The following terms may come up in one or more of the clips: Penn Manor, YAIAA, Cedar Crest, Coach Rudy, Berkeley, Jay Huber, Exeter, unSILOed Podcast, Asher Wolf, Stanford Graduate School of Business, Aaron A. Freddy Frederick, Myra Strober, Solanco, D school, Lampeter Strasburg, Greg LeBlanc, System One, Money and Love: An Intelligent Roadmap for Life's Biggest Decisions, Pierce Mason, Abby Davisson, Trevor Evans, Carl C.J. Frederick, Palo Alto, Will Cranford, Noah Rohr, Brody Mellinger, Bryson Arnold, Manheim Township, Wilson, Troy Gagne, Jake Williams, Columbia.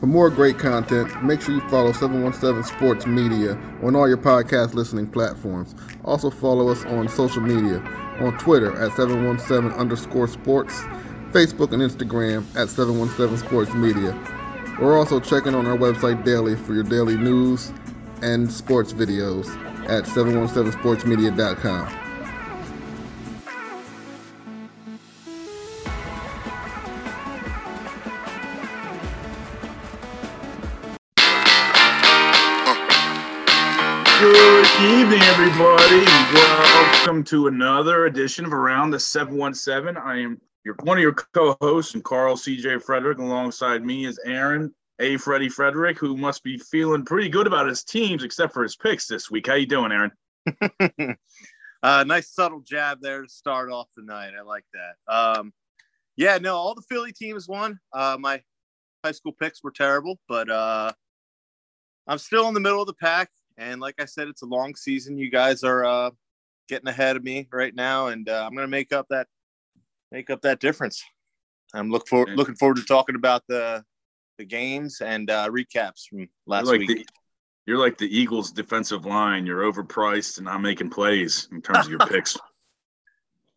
For more great content, make sure you follow 717 Sports Media on all your podcast listening platforms. Also follow us on social media, on Twitter at 717_sports, Facebook and Instagram at 717 Sports Media. We're also checking on our website daily for your daily news and sports videos at 717sportsmedia.com. Good evening, everybody. Welcome to another edition of Around the 717. I am one of your co-hosts, and Carl C.J. Frederick. Alongside me is Aaron A. Freddy Frederick, who must be feeling pretty good about his teams, except for his picks this week. How you doing, Aaron? Nice subtle jab there to start off the night. I like that. All the Philly teams won. My high school picks were terrible, but I'm still in the middle of the pack. And like I said, it's a long season. You guys are getting ahead of me right now, and I'm going to make up that difference. I'm looking forward to talking about the games and recaps from last week. You're like the Eagles' defensive line. You're overpriced and not making plays in terms of your picks.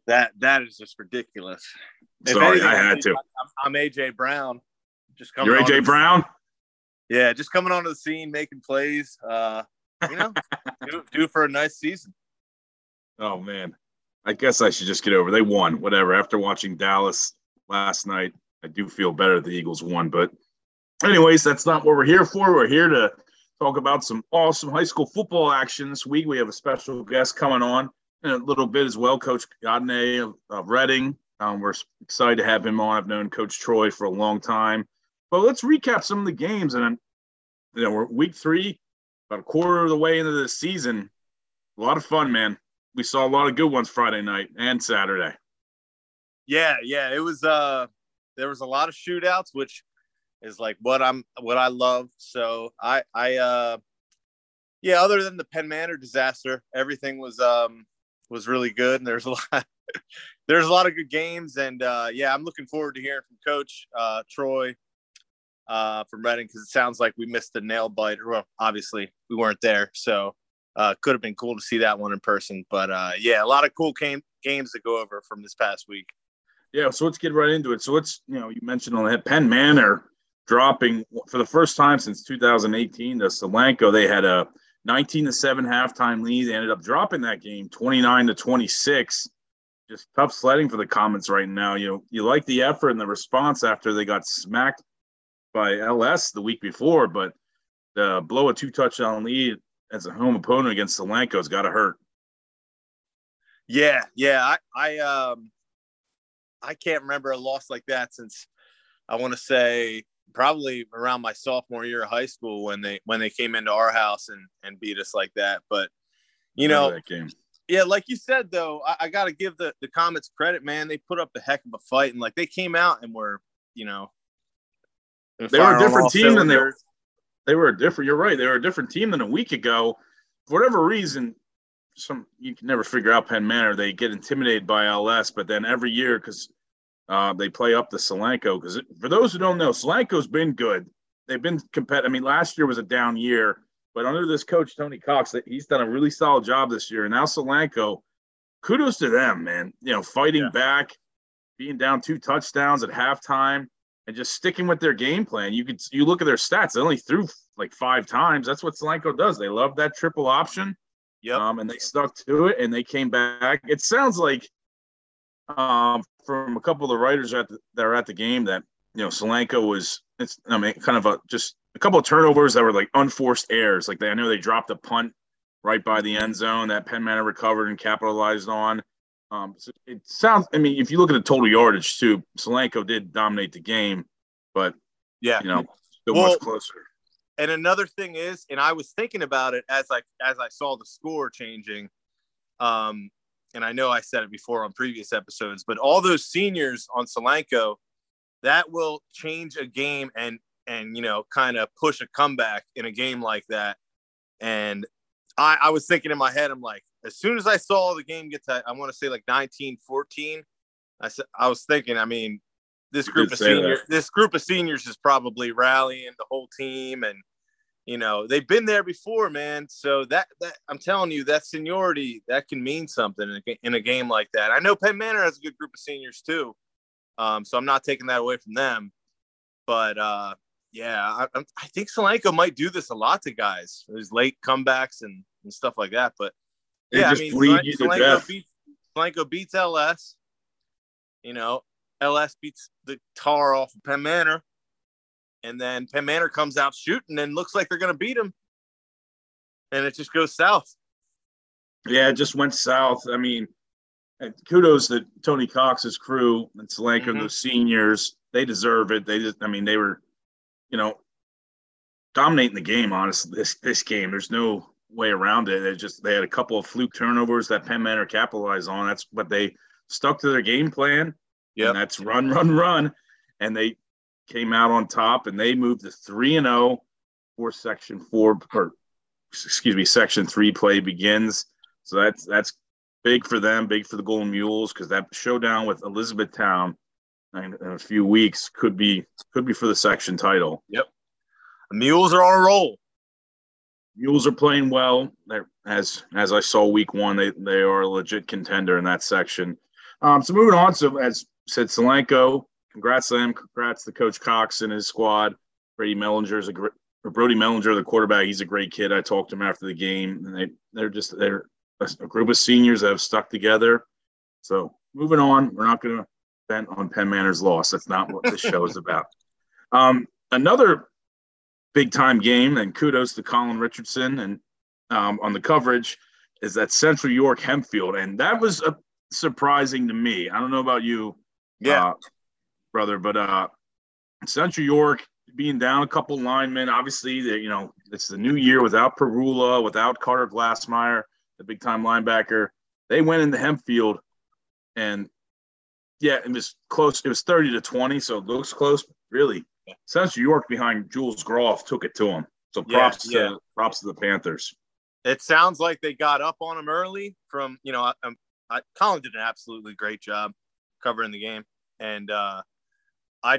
That is just ridiculous. Sorry, anything, I had to. I'm AJ Brown. You're AJ Brown? Yeah, just coming onto the scene, making plays. Due for a nice season. Oh, man. I guess I should just get over. They won, whatever. After watching Dallas last night, I do feel better the Eagles won. But anyways, that's not what we're here for. We're here to talk about some awesome high school football action this week. We have a special guest coming on in a little bit as well, Coach Aaron A. of Reading. We're excited to have him on. I've known Coach Troy for a long time. But let's recap some of the games. And, we're week 3. About a quarter of the way into the season, a lot of fun, man. We saw a lot of good ones Friday night and Saturday. Yeah, it was. There was a lot of shootouts, which is like what I love. So I other than the Penn Manor disaster, everything was really good. And there's a lot of good games, and I'm looking forward to hearing from Coach Troy. From Reading, because it sounds like we missed the nail biter. Well, obviously we weren't there, so could have been cool to see that one in person. But a lot of cool games to go over from this past week. Yeah, so let's get right into it. So let's, you mentioned on that Penn Manor dropping for the first time since 2018 to Solanco. They had a 19-7 halftime lead. They ended up dropping that game 29-26. Just tough sledding for the Comets right now. You like the effort and the response after they got smacked by LS the week before, but the blow a 2-touchdown lead as a home opponent against Solanco's got to hurt. Yeah. I can't remember a loss like that since I want to say probably around my sophomore year of high school when they came into our house and beat us like that. But like you said though, I got to give the Comets credit, man. They put up a heck of a fight, and like they came out and were They were a different team than they were a different. You're right. They were a different team than a week ago. For whatever reason, you can never figure out Penn Manor. They get intimidated by LS, but then every year because they play up to Solanco. Because for those who don't know, Solanco's been good. They've been competitive. I mean, last year was a down year, but under this coach Tony Cox, he's done a really solid job this year. And now Solanco, kudos to them, man. Fighting back, being down 2 touchdowns at halftime. And just sticking with their game plan, you look at their stats. They only threw like 5 times. That's what Solanco does. They love that triple option. Yep. And they stuck to it, and they came back. It sounds like from a couple of the writers that are at the game that Solanco was. Just a couple of turnovers that were like unforced errors. Like I know they dropped a punt right by the end zone that Penn Manor recovered and capitalized on. So it sounds. I mean, if you look at the total yardage too, Solanco did dominate the game, but much closer. And another thing is, and I was thinking about it as I saw the score changing, and I know I said it before on previous episodes, but all those seniors on Solanco, that will change a game and kind of push a comeback in a game like that. And I was thinking in my head, I'm like, as soon as I saw the game get to, I want to say like 19-14, I was thinking, this group of seniors is probably rallying the whole team, and you know, they've been there before, man. So that I'm telling you, that seniority, that can mean something in a game like that. I know Penn Manor has a good group of seniors too, so I'm not taking that away from them. But I think Solanco might do this a lot to guys, those late comebacks and stuff like that. But yeah, I mean, Solanco beats LS. You know, LS beats the tar off of Penn Manor, and then Penn Manor comes out shooting and looks like they're going to beat him, and it just goes south. Yeah, it just went south. I mean, kudos to Tony Cox's crew and Solanco, those seniors. They deserve it. They were, you know, dominating the game. Honestly, this game, there's no way around it. They had a couple of fluke turnovers that Penn Manor capitalized on. That's what they stuck to their game plan. Yeah, that's run, run, run, and they came out on top, and they moved to 3-0 for Section 3 play begins. So that's big for them, big for the Golden Mules, because that showdown with Elizabethtown in a few weeks could be for the section title. Yep, the Mules are on a roll. Mules are playing well. They're, as I saw week one, they are a legit contender in that section. So moving on, so as said, Solanco. Congrats to them. Congrats to Coach Cox and his squad. Brody Mellinger, the quarterback, he's a great kid. I talked to him after the game, and they're a group of seniors that have stuck together. So moving on, we're not going to bend on Penn Manor's loss. That's not what this show is about. Another big-time game, and kudos to Colin Richardson and on the coverage, is that Central York Hempfield, and that was surprising to me. I don't know about you. Yeah. Brother, but Central York being down a couple linemen, obviously, you know, it's the new year without Perula, without Carter Glassmeyer, the big-time linebacker. They went into Hempfield, and, yeah, it was close. It was 30-20, so it looks close. Really, Central York behind Jules Groff took it to them. So props to the Panthers. It sounds like they got up on them early from, you know, Colin did an absolutely great job covering the game. And I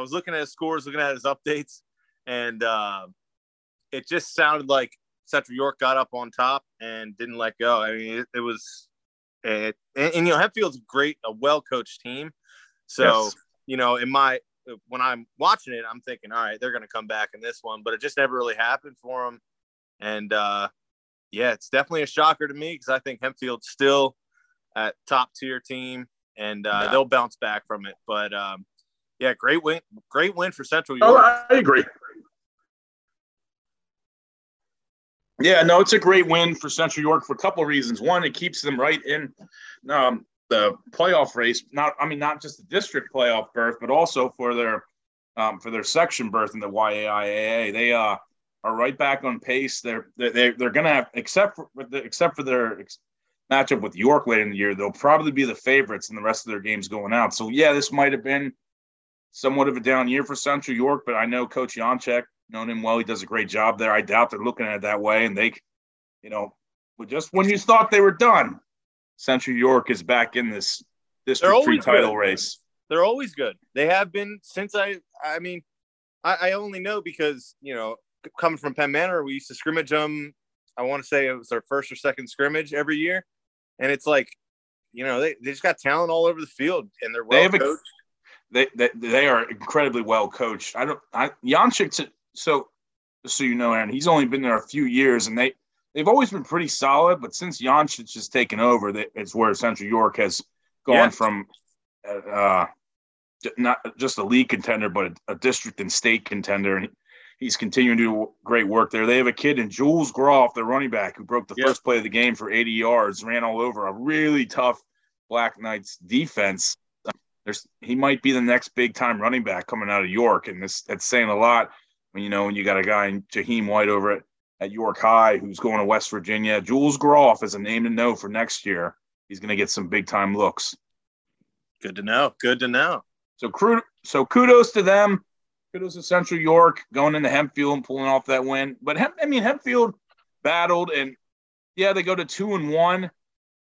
was looking at his scores, looking at his updates, and it just sounded like Central York got up on top and didn't let go. I mean, it was, and Hempfield's great, a well-coached team. So, yes. You know, when I'm watching it, I'm thinking, all right, they're going to come back in this one, but it just never really happened for them. And it's definitely a shocker to me, because I think Hempfield's still a top-tier team. And They'll bounce back from it. But, great win for Central York. Oh, I agree. Yeah, no, it's a great win for Central York for a couple of reasons. One, it keeps them right in the playoff race. Not just the district playoff berth, but also for their section berth in the YAIAA. They are right back on pace. They're going to have, except for their matchup with York later in the year, they'll probably be the favorites in the rest of their games going out. So, yeah, this might have been somewhat of a down year for Central York, but I know Coach Jancek, known him well, he does a great job there. I doubt they're looking at it that way, and they, you know, just when you thought they were done, Central York is back in this District 3 title race. They're always good. They have been since I only know because, you know, coming from Penn Manor, we used to scrimmage them. I want to say it was our first or second scrimmage every year. And it's like, you know, they just got talent all over the field, and they're well coached. They are incredibly well coached. Jancek, so you know, Aaron, he's only been there a few years, and they've always been pretty solid. But since Jancek has taken over, it's where Central York has gone from not just a league contender, but a district and state contender. And he's continuing to do great work there. They have a kid in Jules Groff, their running back, who broke the first play of the game for 80 yards, ran all over a really tough Black Knights defense. He might be the next big-time running back coming out of York, and that's saying a lot when you got a guy in Jaheim White over at York High who's going to West Virginia. Jules Groff is a name to know for next year. He's going to get some big-time looks. Good to know. So kudos to them. Kudos to Central York going into Hempfield and pulling off that win. But, Hempfield battled, and, they go to 2-1.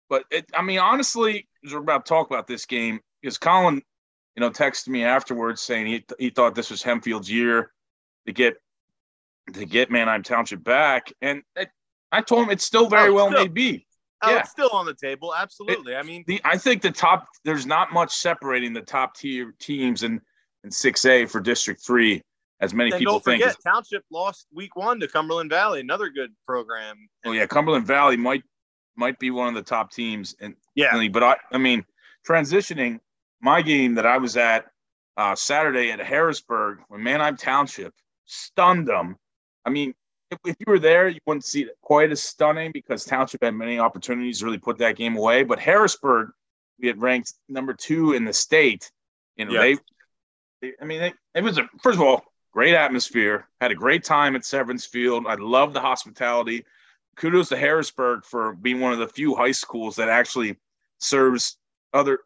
But, honestly, we're about to talk about this game because Colin you know, texted me afterwards saying he thought this was Hempfield's year to get Manheim Township back. And I told him it still very well may be. Yeah. It's still on the table. Absolutely. I think the top, there's not much separating the top tier teams in 6A for District 3, as many people don't think. Forget, Township lost week 1 to Cumberland Valley, another good program. Oh, yeah, Cumberland Valley might be one of the top teams. But, I mean, transitioning, my game that I was at Saturday at Harrisburg when Manheim Township stunned them. I mean, if you were there, you wouldn't see it quite as stunning because Township had many opportunities to really put that game away. But Harrisburg, we had ranked number 2 in the state. It was first of all, great atmosphere. Had a great time at Severance Field. I love the hospitality. Kudos to Harrisburg for being one of the few high schools that actually serves other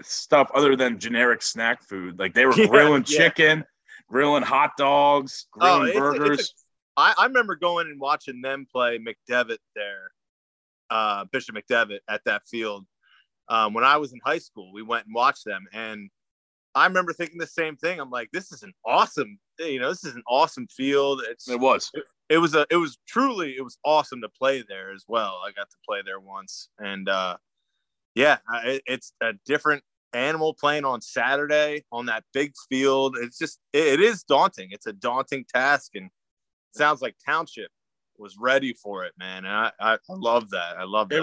stuff other than generic snack food. Like they were grilling chicken, grilling hot dogs, grilling burgers. I remember going and watching them play McDevitt there, Bishop McDevitt at that field. When I was in high school, we went and watched them, and I remember thinking the same thing. I'm like, this is an awesome, this is an awesome field. It was awesome to play there as well. I got to play there once, and it's a different animal playing on Saturday on that big field. It's just, it is daunting. It's a daunting task, and it sounds like Township was ready for it, man. And I love that. I love that.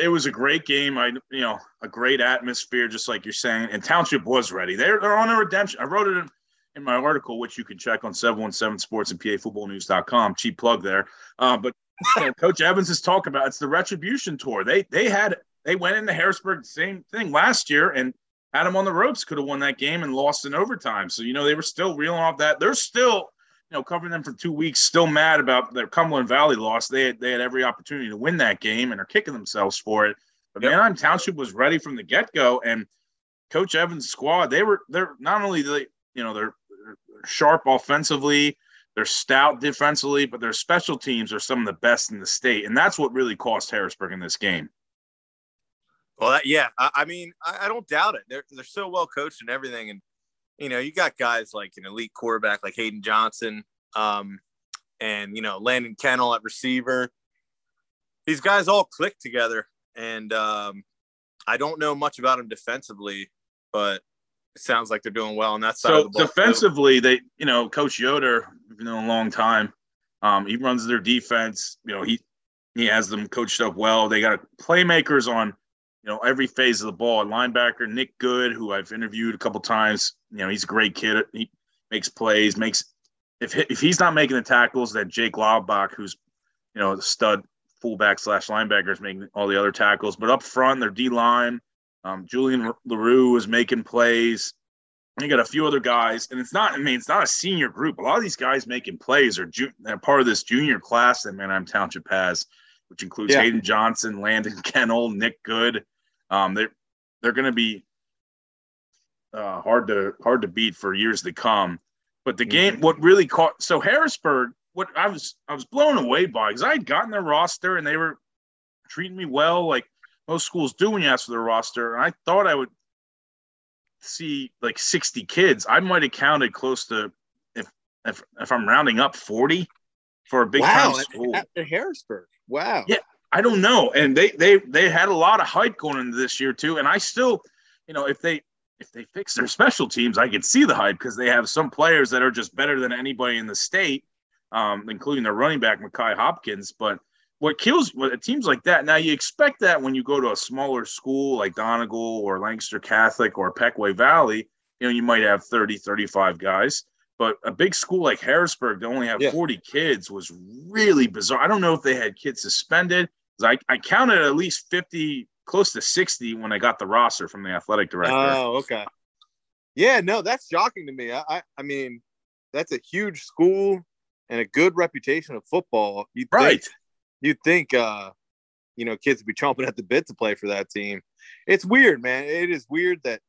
It was a great game. A great atmosphere, just like you're saying. And Township was ready. They're on a redemption. I wrote it in my article, which you can check on 717 Sports and PAFootballNews.com. Cheap plug there. But Coach Evans is talking about it's the retribution tour. They went into Harrisburg, same thing last year, and had them on the ropes. Could have won that game and lost in overtime. So they were still reeling off that. They're still, covering them for 2 weeks, still mad about their Cumberland Valley loss. They had every opportunity to win that game and are kicking themselves for it. But Manheim Township was ready from the get-go, and Coach Evans' squad, they're not only they're sharp offensively, they're stout defensively, but their special teams are some of the best in the state, and that's what really cost Harrisburg in this game. Well, I don't doubt it. They're so well coached and everything, and you got guys like an elite quarterback like Hayden Johnson, and Landon Kennel at receiver. These guys all click together, and I don't know much about them defensively, but it sounds like they're doing well on that side of the ball. So defensively, they, Coach Yoder, a long time, he runs their defense. He has them coached up well. They got playmakers on every phase of the ball. And linebacker Nick Good, who I've interviewed a couple times, he's a great kid. He makes plays. If he's not making the tackles, that Jake Laubach, who's the stud fullback / linebacker, is making all the other tackles. But up front, their D line, Julian LaRue is making plays. And you got a few other guys, and it's not a senior group. A lot of these guys making plays are part of this junior class that Manheim Township has, which includes Hayden Johnson, Landon Kennel, Nick Good. They're going to be hard to beat for years to come. But the game, what really caught – so Harrisburg, what I was blown away by, because I had gotten their roster and they were treating me well, like most schools do when you ask for their roster. And I thought I would see like 60 kids. I might have counted close to, if I'm rounding up, 40 for a big-time school. After Harrisburg. Wow. Yeah, I don't know. And they had a lot of hype going into this year too. And I still, if they fix their special teams, I could see the hype because they have some players that are just better than anybody in the state, including their running back, Mekhi Hopkins. But teams like that, now you expect that when you go to a smaller school like Donegal or Lancaster Catholic or Peckway Valley, you might have 30, 35 guys. But a big school like Harrisburg to only have 40 kids was really bizarre. I don't know if they had kids suspended. I counted at least 50, close to 60 when I got the roster from the athletic director. Oh, okay. Yeah, no, that's shocking to me. I mean, that's a huge school and a good reputation of football. You'd think kids would be chomping at the bit to play for that team. It's weird, man. It is weird that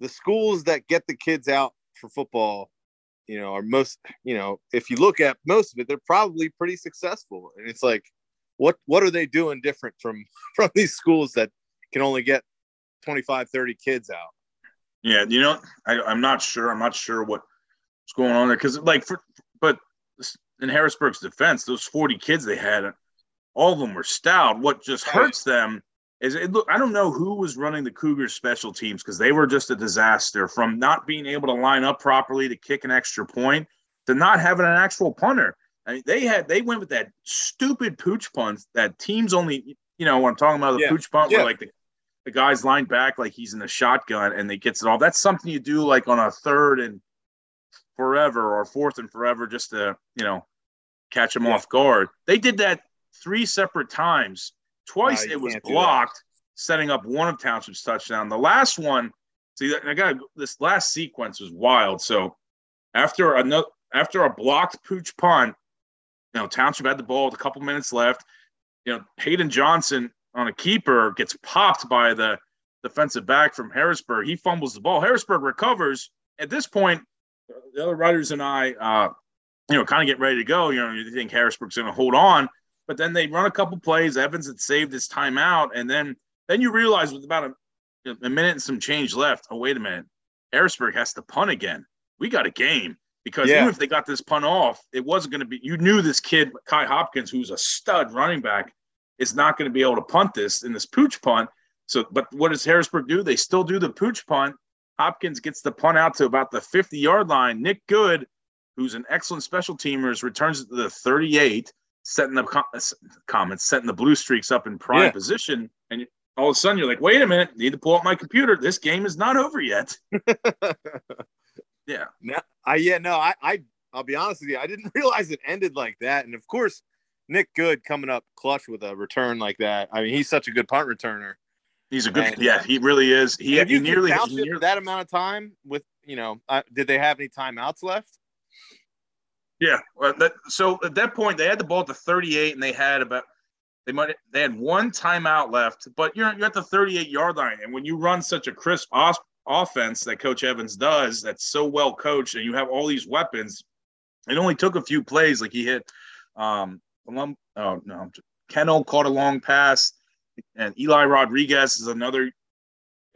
the schools that get the kids out for football are most, if you look at most of it, they're probably pretty successful. And it's like, what are they doing different from these schools that can only get 25, 30 kids out? Yeah, you know, I'm not sure. I'm not sure what's going on there because, like, but in Harrisburg's defense, those 40 kids they had, all of them were stout. What just hurts them is look. I don't know who was running the Cougars' special teams because they were just a disaster from not being able to line up properly to kick an extra point to not having an actual punter. I mean, they went with that stupid pooch punt that teams only. You know what I'm talking about? The pooch punt where like the guy's lined back like he's in a shotgun and they gets it all. That's something you do like on a third and forever or fourth and forever just to, you know, catch them off guard. They did that three separate times. Twice it was blocked, setting up one of Township's touchdown. The last one, see, this last sequence was wild. So after a blocked pooch punt, you know, Township had the ball with a couple minutes left. You know, Hayden Johnson on a keeper gets popped by the defensive back from Harrisburg. He fumbles the ball. Harrisburg recovers. At this point, the other writers and I, you know, kind of get ready to go. You know, you think Harrisburg's going to hold on, but then they run a couple plays. Evans had saved his timeout, and then you realize with about a minute and some change left, oh, wait a minute, Harrisburg has to punt again. We got a game. Because even if they got this punt off, it wasn't going to be – you knew this kid, Kai Hopkins, who's a stud running back, is not going to be able to punt this in this pooch punt. So, but what does Harrisburg do? They still do the pooch punt. Hopkins gets the punt out to about the 50-yard line. Nick Good, who's an excellent special teamer, returns to the 38, setting up setting the Blue Streaks up in prime position. And all of a sudden you're like, wait a minute, I need to pull up my computer. This game is not over yet. Yeah. I'll be honest with you. I didn't realize it ended like that. And of course, Nick Good coming up clutch with a return like that. I mean, he's such a good punt returner. He's a good, he really is. He had nearly that amount of time with, you know, did they have any timeouts left? Yeah. So at that point, they had the ball at the 38 and they had one timeout left, but you're at the 38-yard line. And when you run such a crisp offense that Coach Evans does, that's so well coached, and you have all these weapons. It only took a few plays. Like he hit Kennel caught a long pass, and Eli Rodriguez is another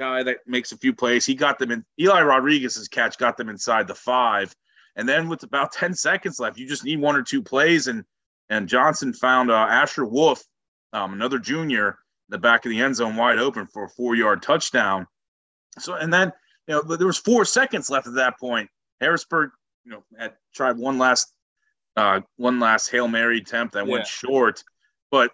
guy that makes a few plays. He got them in. Eli Rodriguez's catch got them inside the 5, and then with about 10 seconds left, you just need one or two plays, and Johnson found Asher Wolf, another junior, in the back of the end zone wide open for a 4-yard touchdown. So, and then, you know, there was 4 seconds left at that point. Harrisburg, you know, had tried one last Hail Mary attempt that went short. But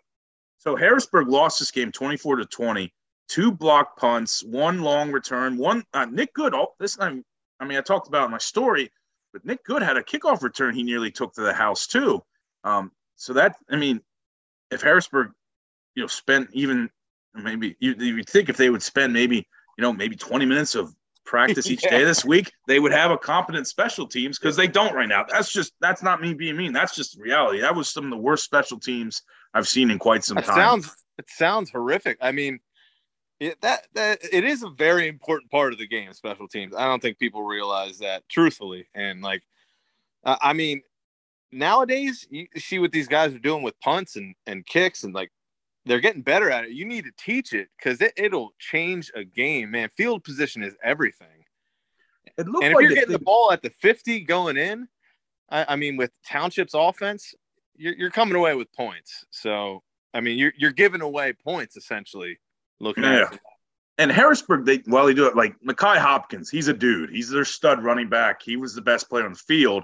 so Harrisburg lost this game 24-20, 2 block punts, 1 long return, one Nick Good. This time, I mean, I talked about my story, but Nick Good had a kickoff return he nearly took to the house too. So that, I mean, if Harrisburg, you know, spent even maybe you'd think if they would spend maybe 20 minutes of practice each day this week, they would have a competent special teams because they don't right now. That's not me being mean. That's just reality. That was some of the worst special teams I've seen in quite some time. It sounds horrific. I mean, it is a very important part of the game, special teams. I don't think people realize that truthfully. And like, I mean, nowadays you see what these guys are doing with punts and kicks and like, they're getting better at it. You need to teach it because it'll change a game, man. Field position is everything. It looks and if like you're getting the ball at the 50 going in, I mean, with Township's offense, you're coming away with points. So, I mean, you're giving away points essentially. Looking at it. And Harrisburg, they do it like Makai Hopkins. He's a dude. He's their stud running back. He was the best player on the field,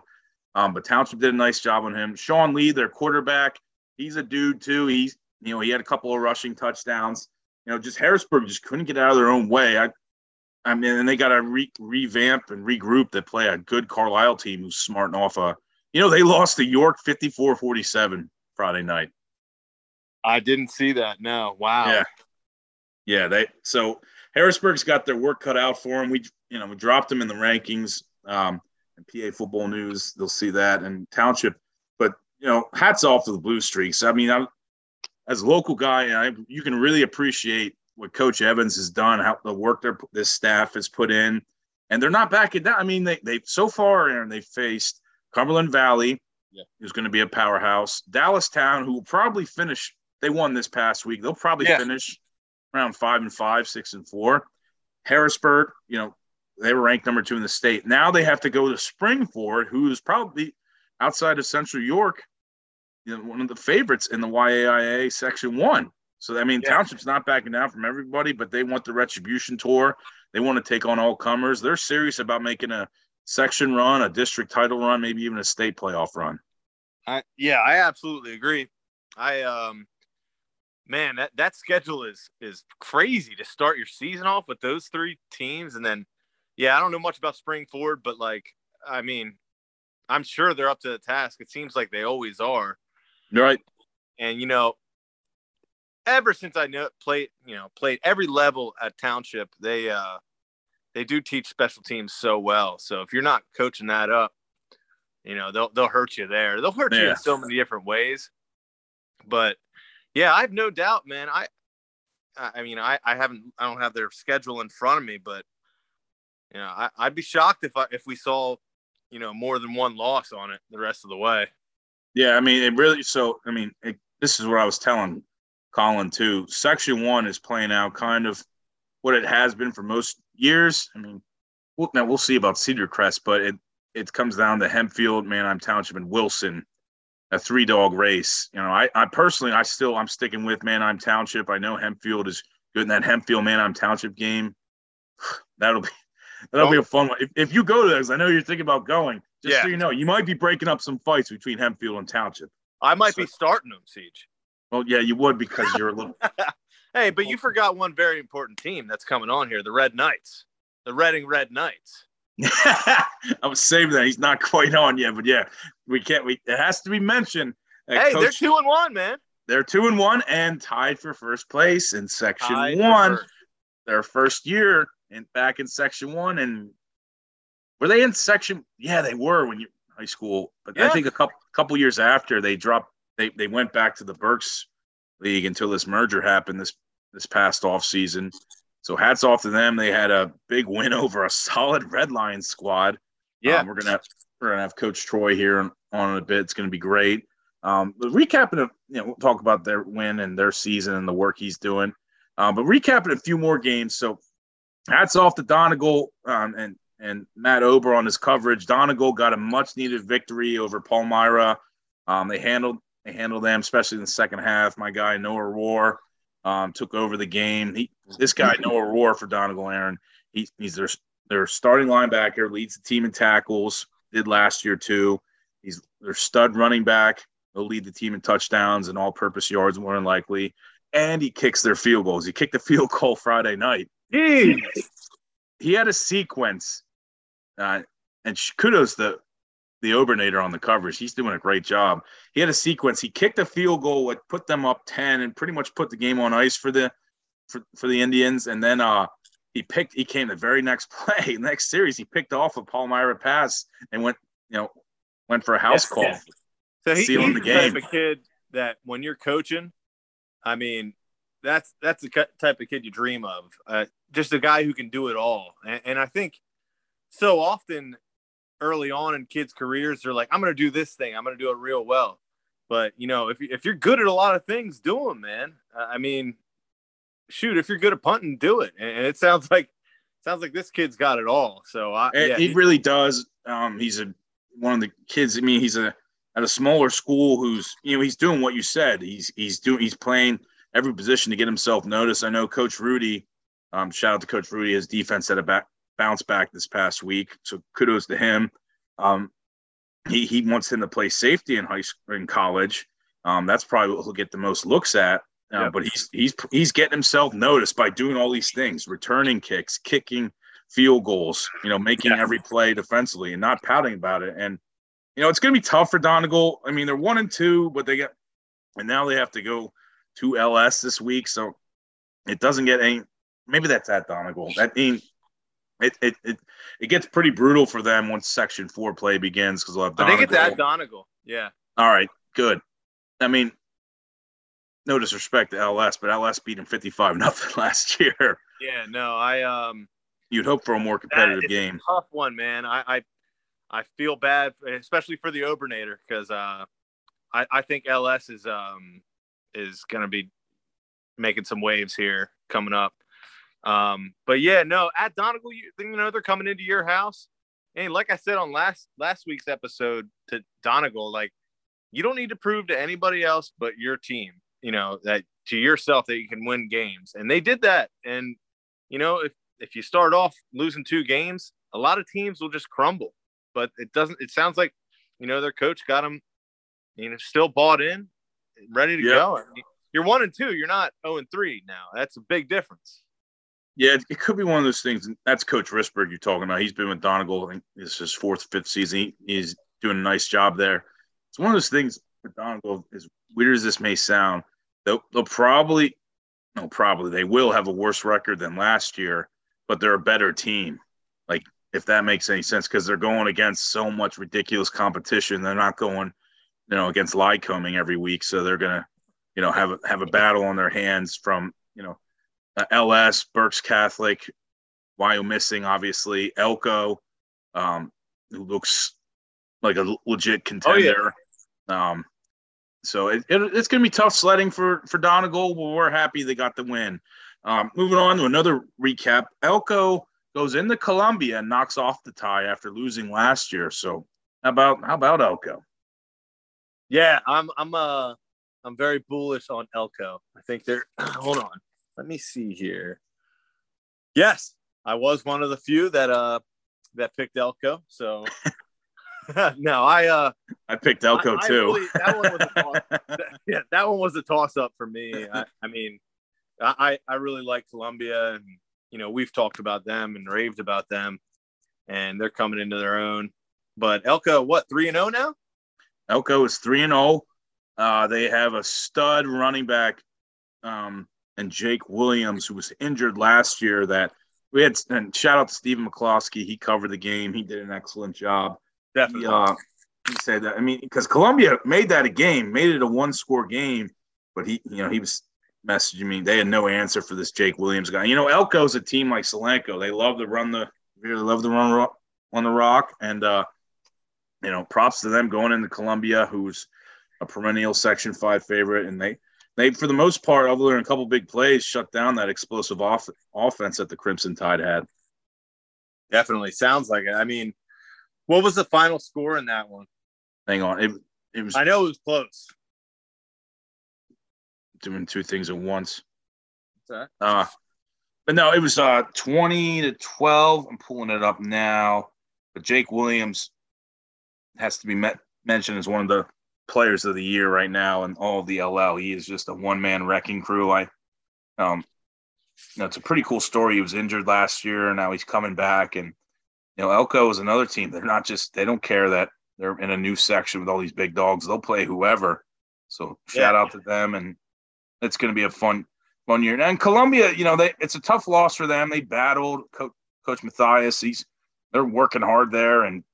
but Township did a nice job on him. Sean Lee, their quarterback, he's a dude too. You know, he had a couple of rushing touchdowns. You know, just Harrisburg just couldn't get out of their own way. I mean, and they got to revamp and regroup to play a good Carlisle team who's smarting off a – you know, they lost to York 54-47 Friday night. I didn't see that, no. Wow. Yeah, so Harrisburg's got their work cut out for them. We dropped them in the rankings. And PA Football News, they'll see that. And Township. But, you know, hats off to the Blue Streaks. I mean, as a local guy, you can really appreciate what Coach Evans has done, how the work this staff has put in, and they're not backing down. I mean, they so far, Aaron, they faced Cumberland Valley, who's going to be a powerhouse, Dallas Town, who will probably finish. They won this past week. They'll probably finish around 5-5, 6-4. Harrisburg, you know, They were ranked number 2 in the state. Now they have to go to Springford, who's probably outside of Central York, you know, one of the favorites in the YAIA Section 1. So, I mean, yeah. Township's not backing down from everybody, but they want the retribution tour. They want to take on all comers. They're serious about making a section run, a district title run, maybe even a state playoff run. I absolutely agree. Man, that schedule is crazy to start your season off with those 3 teams. And then, I don't know much about Springford, but, I'm sure they're up to the task. It seems like they always are. Right. And, ever since I played every level at Township, they do teach special teams so well. So if you're not coaching that up, they'll hurt you there. They'll hurt you in so many different ways. But I have no doubt, man. I don't have their schedule in front of me, but I'd be shocked if we saw, more than one loss on it the rest of the way. Yeah, I mean, this is what I was telling Colin too. Section 1 is playing out kind of what it has been for most years. I mean, we'll see about Cedar Crest, but it comes down to Hempfield, Manheim Township, and Wilson, a 3-dog race. I'm sticking with Manheim Township. I know Hempfield is good in that Hempfield-Manheim Township game. That'll be a fun one. If you go to those, I know you're thinking about going. So you know, you might be breaking up some fights between Hempfield and Township. I might be starting them, Siege. Well, yeah, you would because you're a little – Hey, but you forgot one very important team that's coming on here, the Red Knights, the Reading Red Knights. I was saving that. He's not quite on yet, but, we can't – it has to be mentioned. Hey, Coach, they're 2-1, man. They're 2-1 and tied for first place in Section 1. Their first year back in Section 1. And were they in Section – yeah, they were when you high school. But I think a couple years after they dropped – They went back to the Berks League until this merger happened this past offseason. So hats off to them. They had a big win over a solid Red Lion squad. Yeah, we're gonna have Coach Troy here on in a bit. It's gonna be great. Recapping, we'll talk about their win and their season and the work he's doing. But recapping a few more games. So hats off to Donegal and Matt Ober on his coverage. Donegal got a much needed victory over Palmyra. They handled them, especially in the second half. My guy, Noah Rohr, took over the game. Noah Rohr for Donegal, Aaron, he's their starting linebacker, leads the team in tackles, did last year too. He's their stud running back. He'll lead the team in touchdowns and all-purpose yards more than likely. And he kicks their field goals. He kicked the field goal Friday night. Jeez. He had a sequence. And kudos to the Obernator on the coverage. He's doing a great job. He had a sequence. He kicked a field goal, put them up 10, and pretty much put the game on ice for the Indians. And then he came the very next play, next series. He picked off a Palmyra pass and went for a house call. Yeah. So sealing the game. The type of kid that when you're coaching, I mean, that's the type of kid you dream of. Just a guy who can do it all. And I think so often – early on in kids' careers, they're like, I'm going to do this thing. I'm going to do it real well. But, if you're good at a lot of things, do them, man. If you're good at punting, do it. And it sounds like this kid's got it all. So, he really does. He's one of the kids. I mean, he's at a smaller school who's, he's doing what you said. He's playing every position to get himself noticed. I know Coach Rudy, shout out to Coach Rudy, his defense at a back. Bounce back this past week, so kudos to him. He wants him to play safety in high school, in college. That's probably what he'll get the most looks at. But he's getting himself noticed by doing all these things: returning kicks, kicking field goals, making every play defensively and not pouting about it. And it's going to be tough for Donegal. I mean, they're 1-2, but and now they have to go to LS this week, so it doesn't get any. Maybe that's at Donegal. That ain't. It gets pretty brutal for them once Section 4 play begins because they'll have Donegal. I think it's at Donegal. Yeah. All right. Good. I mean, no disrespect to LS, but LS beat them 55-0 last year. Yeah. No, you'd hope for a more competitive game. It's a tough one, man. I feel bad, especially for the Obernator, because I think LS is going to be making some waves here coming up. But yeah, no, at Donegal, you know, they're coming into your house. And like I said on last week's episode to Donegal, like, you don't need to prove to anybody else but your team, you know, that to yourself that you can win games. And they did that. And, you know, if you start off losing two games, a lot of teams will just crumble. But it sounds like, you know, their coach got them, you know, still bought in, ready to go. You're 1-2. You're not 0-3 now. That's a big difference. Yeah, it could be one of those things. That's Coach Risberg you're talking about. He's been with Donegal, I think this is his fourth, fifth season. He's doing a nice job there. It's one of those things for Donegal, as weird as this may sound, they will have a worse record than last year, but they're a better team. Like, if that makes any sense, because they're going against so much ridiculous competition. They're not going, you know, against Lycoming every week. So they're going to, you know, have a battle on their hands from, you know, LS, Berks Catholic, Wyomissing, obviously, Elco, who looks like a legit contender. Oh, yeah. So it's going to be tough sledding for Donegal, but we're happy they got the win. Moving on to another recap, Elco goes into Columbia and knocks off the tie after losing last year. So how about Elco? Yeah, I'm very bullish on Elco. I think they're – hold on. Let me see here. Yes, I was one of the few that picked Elco. So no, I picked Elco too. Really, that one was a toss-up for me. I mean, I really like Columbia, and you know we've talked about them and raved about them, and they're coming into their own. But Elco, what 3-0 now? Elco is 3-0. They have a stud running back. And Jake Williams, who was injured last year, and shout out to Stephen McCloskey. He covered the game. He did an excellent job. Definitely. He said that. I mean, because Columbia made that a game, made it a one-score game, but he was messaging me. They had no answer for this Jake Williams guy. You know, Elco's a team like Solanco. They love to run on the rock, and you know, props to them going into Columbia, who's a perennial Section 5 favorite, and they, for the most part, other than a couple big plays, shut down that explosive offense that the Crimson Tide had. Definitely. Sounds like it. I mean, what was the final score in that one? Hang on. It was. I know it was close. Doing two things at once. What's that? But no, it was 20-12. I'm pulling it up now. But Jake Williams has to be mentioned as one of the players of the year right now, and all the LL. He is just a one-man wrecking crew. You know, it's a pretty cool story. He was injured last year, and now he's coming back. And you know, Elco is another team. They don't care that they're in a new section with all these big dogs. They'll play whoever. So shout out to them, and it's going to be a fun year. And Columbia, you know, it's a tough loss for them. They battled Coach Mathias. They're working hard there, and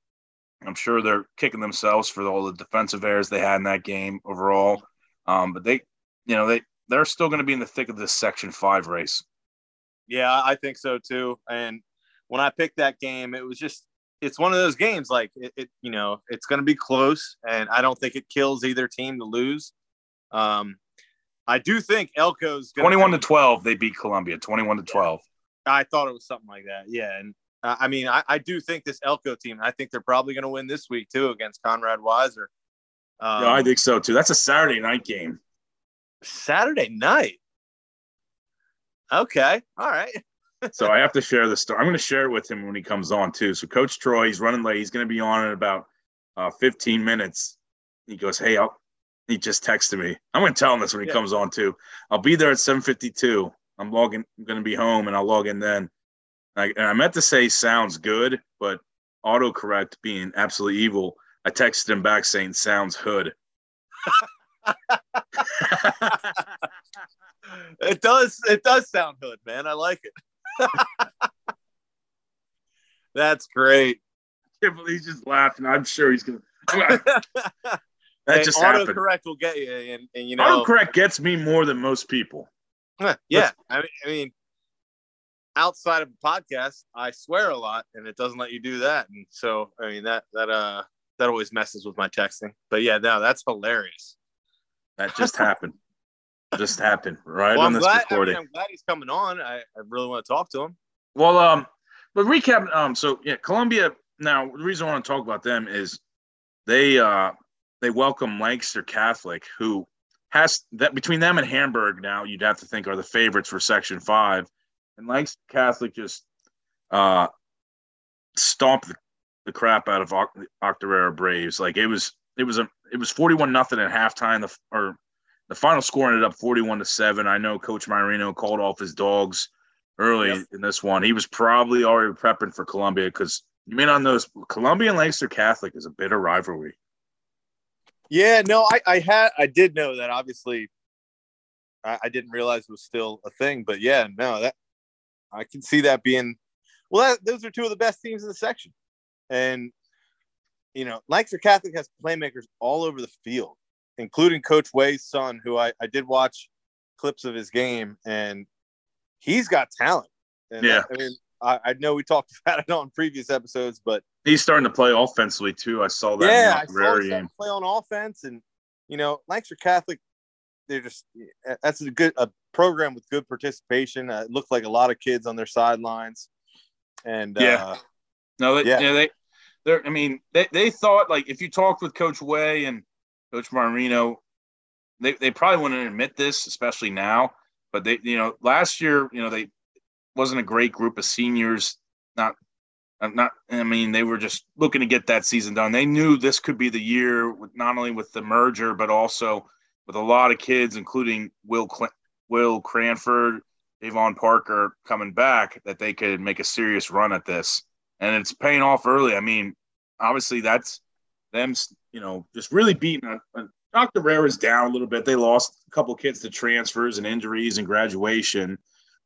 I'm sure they're kicking themselves for all the defensive errors they had in that game overall. But they're still going to be in the thick of this Section 5 race. Yeah, I think so too. And when I picked that game, it was just, it's one of those games, like it you know, it's going to be close, and I don't think it kills either team to lose. I do think Elco's going 21-12. They beat Columbia 21-12. I thought it was something like that. Yeah. And, I mean, I do think this Elco team, I think they're probably going to win this week, too, against Conrad Weiser. Yeah, I think so, too. That's a Saturday night game. Saturday night? Okay. All right. So I have to share this story. I'm going to share it with him when he comes on, too. So Coach Troy, he's running late. He's going to be on in about 15 minutes. He goes, hey, he just texted me. I'm going to tell him this when he comes on, too. I'll be there at 7:52. I'm going to be home, and I'll log in then. And I meant to say sounds good, but autocorrect being absolutely evil, I texted him back saying sounds hood. It does sound hood, man. I like it. That's great. I can't believe he's just laughing. I'm sure he's going to. That just happened. Autocorrect will get you. And you know, autocorrect gets me more than most people. Yeah. I mean. Outside of a podcast, I swear a lot, and it doesn't let you do that. And so, I mean, that always messes with my texting. But yeah, no, that's hilarious. That just happened. just happened right on this recording. I'm glad he's coming on. I really want to talk to him. Well, but recap. So yeah, Columbia. Now the reason I want to talk about them is they welcome Lancaster Catholic, who has that between them and Hamburg. Now you'd have to think are the favorites for Section 5, and Lancaster Catholic just stomped the crap out of Octorara Braves. Like it was 41-0 at halftime. The final score ended up 41-7. I know Coach Marino called off his dogs early in this one. He was probably already prepping for Columbia because you may not know this, Columbia and Lancaster Catholic is a bitter rivalry. Yeah, no, I did know that. Obviously, I didn't realize it was still a thing, but yeah, no, that I can see that being. Well, those are two of the best teams in the section, and you know, Lancaster Catholic has playmakers all over the field, including Coach Way's son, who I did watch clips of his game, and he's got talent. And yeah. I mean, I know we talked about it on previous episodes, but he's starting to play offensively too. I saw that. Yeah, I saw him play on offense, and you know, Lancaster Catholic, they're just that's a program with good participation. It looked like a lot of kids on their sidelines, and I mean, they thought like if you talked with Coach Way and Coach Marino, they probably wouldn't admit this, especially now. But they, you know, last year, you know, they wasn't a great group of seniors. I mean, they were just looking to get that season done. They knew this could be the year, with not only with the merger, but also with a lot of kids, including Will Cranford, Avon Parker coming back, that they could make a serious run at this. And it's paying off early. I mean, obviously that's them, you know, just really beating Dr. Rare is down a little bit. They lost a couple kids to transfers and injuries and graduation,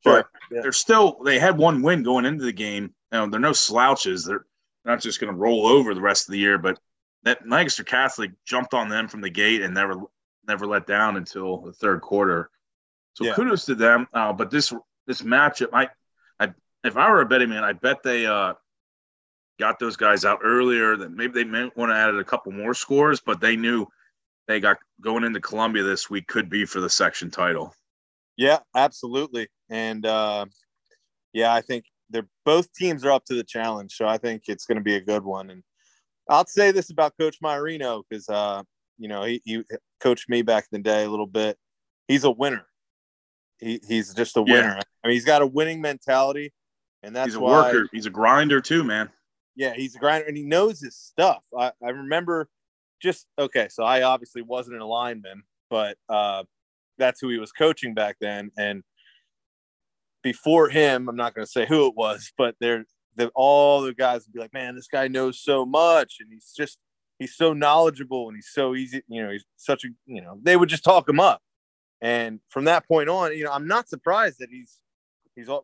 but they're still, they had one win going into the game. Now, they're no slouches. They're not just going to roll over the rest of the year, but that Lancaster Catholic jumped on them from the gate and never let down until the third quarter. So kudos to them. But this matchup, if I were a betting man, I bet they got those guys out earlier. That maybe they might want to add a couple more scores, but they knew they got going into Columbia this week could be for the section title. Yeah, absolutely. And I think they're both teams are up to the challenge. So I think it's going to be a good one. And I'll say this about Coach Marino, because, you know, he coached me back in the day a little bit. He's a winner. He's just a winner. Yeah. I mean, he's got a winning mentality. And that's why he's a worker. He's a grinder too, man. Yeah, he's a grinder, and he knows his stuff. I remember so I obviously wasn't an lineman, but that's who he was coaching back then. And before him, I'm not going to say who it was, but all the guys would be like, man, this guy knows so much. And he's so knowledgeable, and he's so easy. You know, he's such a, you know, they would just talk him up. And from that point on, you know, I'm not surprised that he's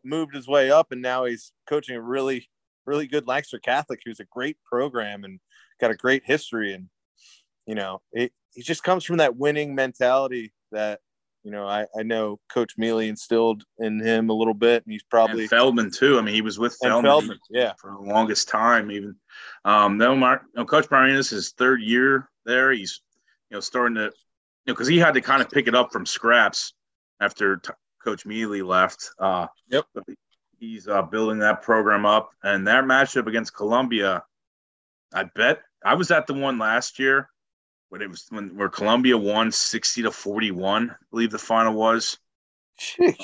moved his way up, and now he's coaching a really, really good Lancaster Catholic, who's a great program and got a great history. And, you know, he just comes from that winning mentality that, you know, I know Coach Mealy instilled in him a little bit, and he's probably – and Feldman, too. I mean, he was with Feldman for the longest time even. Coach Marino, this is his third year there. He's, you know, starting to – you know, because he had to kind of pick it up from scraps after Coach Mealy left. He's building that program up. And that matchup against Columbia, I bet – I was at the one last year where Columbia won 60-41, I believe the final was. Jeez.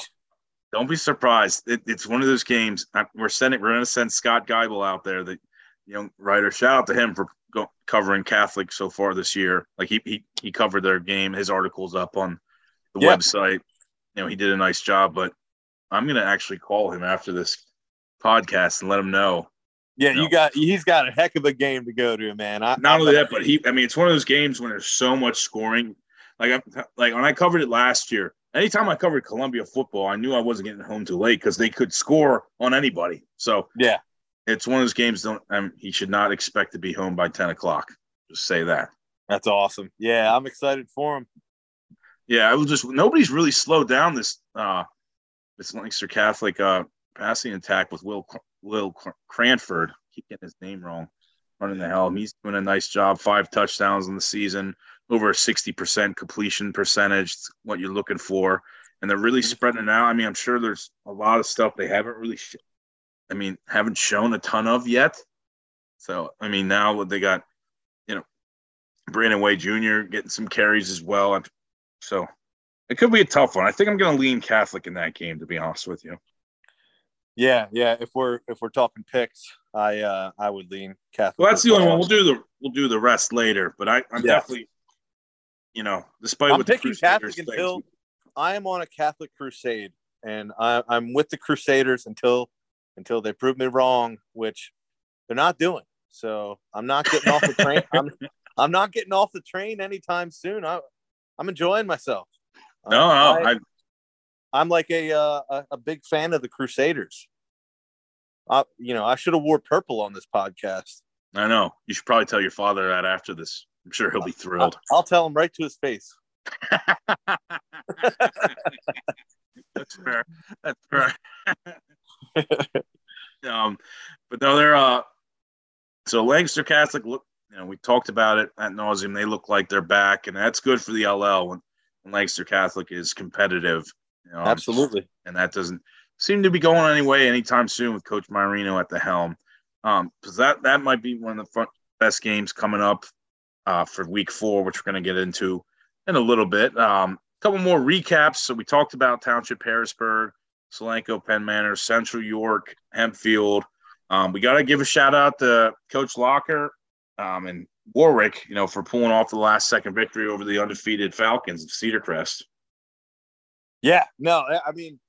Don't be surprised. It's one of those games. We're going to send Scott Geibel out there, the young writer. Shout out to him for covering Catholic so far this year. Like he covered their game. His article's up on the website. You know, he did a nice job. But I'm going to actually call him after this podcast and let him know. Yeah, he's got a heck of a game to go to, man. Not only that, but it's one of those games when there's so much scoring. Like when I covered it last year, anytime I covered Columbia football, I knew I wasn't getting home too late because they could score on anybody. So it's one of those games. He should not expect to be home by 10:00. Just say that. That's awesome. Yeah, I'm excited for him. Yeah, nobody's really slowed down this Lancaster Catholic passing attack with Will Cranford, keep getting his name wrong, running the helm. He's doing a nice job. 5 touchdowns in the season. over 60% completion percentage, what you're looking for. And they're really spreading it out. I mean, I'm sure there's a lot of stuff they haven't really haven't shown a ton of yet. So, I mean, now they got, Brandon Way Jr. getting some carries as well. So it could be a tough one. I think I'm going to lean Catholic in that game, to be honest with you. Yeah. If we're talking picks, I would lean Catholic. Well, that's the only one. We'll do the rest later. But I'm definitely, despite what the Crusaders think. I'm picking Catholic until I am on a Catholic crusade, and I'm with the Crusaders until they prove me wrong, which they're not doing. So I'm not getting off the train. I'm not getting off the train anytime soon. I'm enjoying myself. I'm like a big fan of the Crusaders. I should have wore purple on this podcast. I know. You should probably tell your father that after this. I'm sure he'll be thrilled. I'll tell him right to his face. That's fair. That's fair. But no, they're so Lancaster Catholic. Look, we talked about it ad nauseum. They look like they're back, and that's good for the LL when Lancaster Catholic is competitive. Absolutely. And that doesn't seem to be going anytime soon with Coach Marino at the helm. Because that might be one of the best games coming up for week 4, which we're going to get into in a little bit. A couple more recaps. So we talked about Township, Harrisburg, Solanco, Penn Manor, Central York, Hempfield. We got to give a shout out to Coach Locker and Warwick, for pulling off the last second victory over the undefeated Falcons of Cedar Crest. Yeah, no, I mean,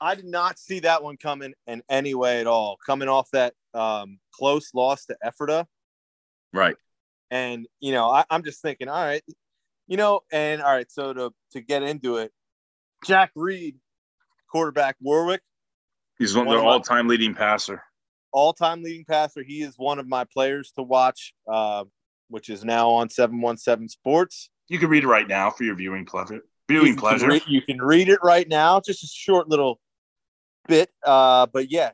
I did not see that one coming in any way at all. Coming off that close loss to Ephrata. Right. And, I'm just thinking, all right, so to get into it, Jack Reed, quarterback Warwick. He's one of their all-time leading passer. All-time leading passer. He is one of my players to watch, which is now on 717 Sports. You can read it right now for your viewing pleasure. You can read it right now. Just a short little bit. But yeah,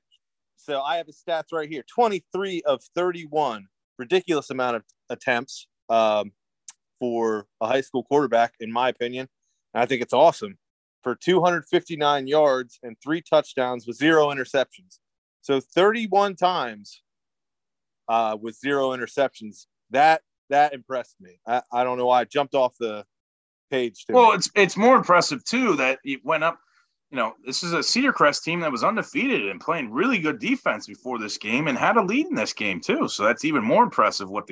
so I have his stats right here. 23 of 31. Ridiculous amount of attempts for a high school quarterback, in my opinion. And I think it's awesome. For 259 yards and 3 touchdowns with 0 interceptions. So 31 times with 0 interceptions. That impressed me. I don't know why I jumped off the page. Well, it's more impressive too that it went up. This is a Cedar Crest team that was undefeated and playing really good defense before this game and had a lead in this game too. So that's even more impressive what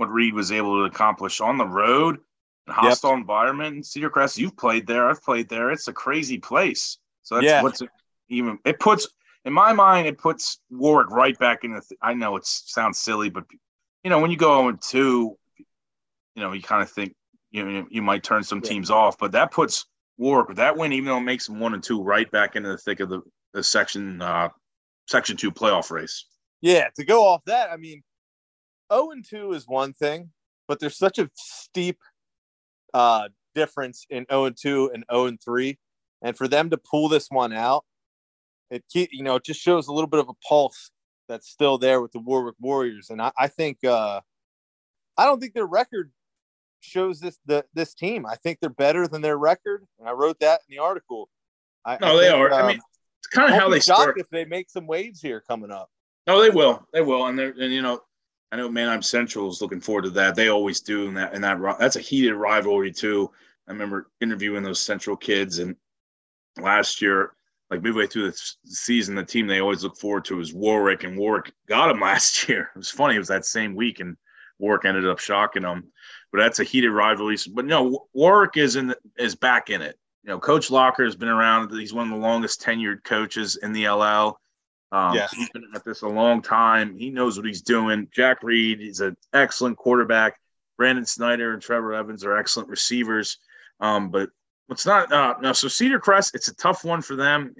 Reed was able to accomplish on the road, a hostile environment. And Cedar Crest, you've played there, I've played there. It's a crazy place. So that's it puts Warwick right back in the. I know it sounds silly, but when you go 0-2, you kind of think. You might turn some teams off, but that puts Warwick with that win, even though it makes them 1-2, right back into the thick of the Section 2 playoff race. Yeah, to go off that, I mean, 0-2 is one thing, but there's such a steep difference in 0-2 and 0-3, and for them to pull this one out, it just shows a little bit of a pulse that's still there with the Warwick Warriors, and I think I don't think their record shows this team. I think they're better than their record, and I wrote that in the article. They are. I mean, it's kind of how they start. If they make some waves here coming up, no, they will. They will, and I know Manheim Central is looking forward to that. They always do, and that's a heated rivalry too. I remember interviewing those Central kids, and last year, like midway through the season, the team they always look forward to is Warwick, and Warwick got them last year. It was funny. It was that same week, and Warwick ended up shocking them. But that's a heated rivalry. But no, Warwick is back in it. Coach Locker has been around. He's one of the longest tenured coaches in the LL. He's been at this a long time. He knows what he's doing. Jack Reed is an excellent quarterback. Brandon Snyder and Trevor Evans are excellent receivers. But what's not so Cedar Crest, it's a tough one for them.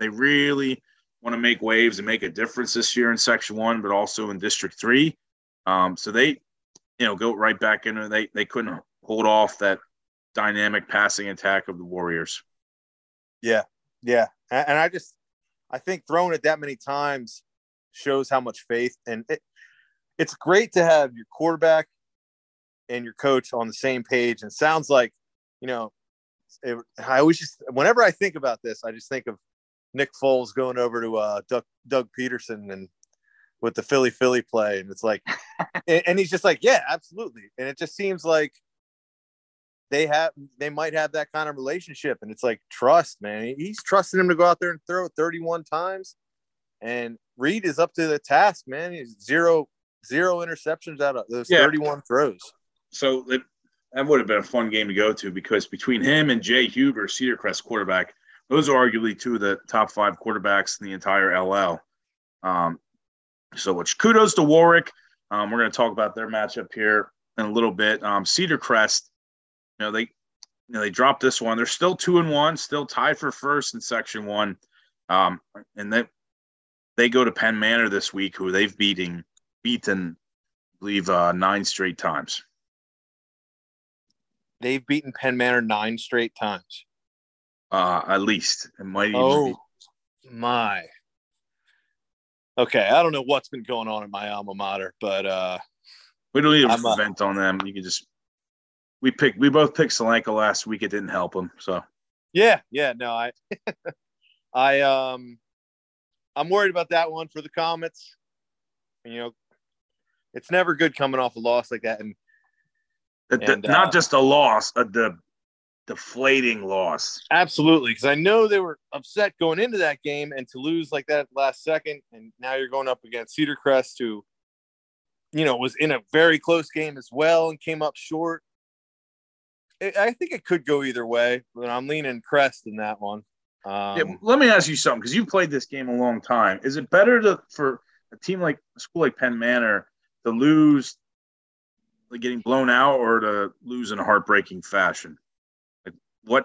They really want to make waves and make a difference this year in Section 1, but also in District 3. So they. Go right back in. They couldn't hold off that dynamic passing attack of the Warriors. Yeah. And I think throwing it that many times shows how much faith. And it's great to have your quarterback and your coach on the same page. And sounds like, you know, I always just, whenever I think about this, I just think of Nick Foles going over to Doug Peterson and with the Philly play. And it's like, and he's just like, yeah, absolutely. And it just seems like they might have that kind of relationship. And it's like, trust, man, he's trusting him to go out there and throw 31 times. And Reed is up to the task, man. He's zero interceptions out of those 31 throws. So that would have been a fun game to go to, because between him and Jay Huber, Cedar Crest quarterback, those are arguably two of the top five quarterbacks in the entire LL. So which kudos to Warwick. We're going to talk about their matchup here in a little bit. Cedar Crest, they dropped this one. They're still 2-1, still tied for first in Section 1. And they go to Penn Manor this week, who they've beaten, I believe, 9 straight times. They've beaten Penn Manor 9 straight times. At least. It might even be. My. Okay, I don't know what's been going on in my alma mater, but we don't need to vent on them. You can just we both picked Solanco last week. It didn't help them, so I'm worried about that one for the Comets. You know, it's never good coming off a loss like that, and not just a loss, the deflating loss. Absolutely, because I know they were upset going into that game, and to lose like that at the last second, and now you're going up against Cedar Crest, who, you know, was in a very close game as well and came up short. I think it could go either way, but I'm leaning Crest in that one. Let me ask you something, because you've played this game a long time. Is it better for a team like a school like Penn Manor to lose, like getting blown out, or to lose in a heartbreaking fashion? What?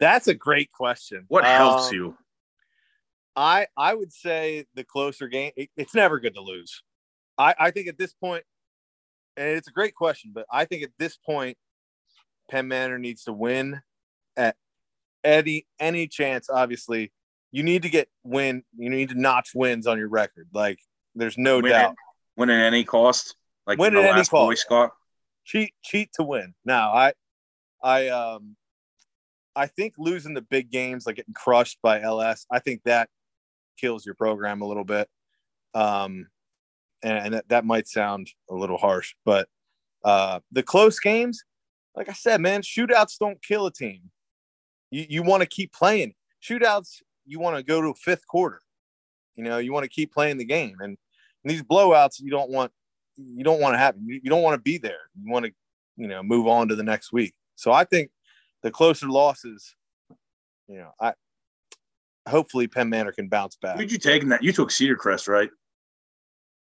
That's a great question. What helps you? I would say the closer game. It's never good to lose. I think at this point, and it's a great question, but I think at this point, Penn Manor needs to win at any chance. Obviously, you need to you need to notch wins on your record. Like, there's no doubt. Win at any cost. Like win at any cost. Cheat to win. Now, I think losing the big games, like getting crushed by LS, I think that kills your program a little bit. And that might sound a little harsh, but the close games, like I said, man, shootouts don't kill a team. You want to keep playing. Shootouts, you want to go to fifth quarter. You know, you want to keep playing the game. And these blowouts, you don't want to happen. You don't want to be there. You want to, move on to the next week. So I think the closer losses, hopefully Penn Manor can bounce back. Who'd you take in that? You took Cedar Crest, right?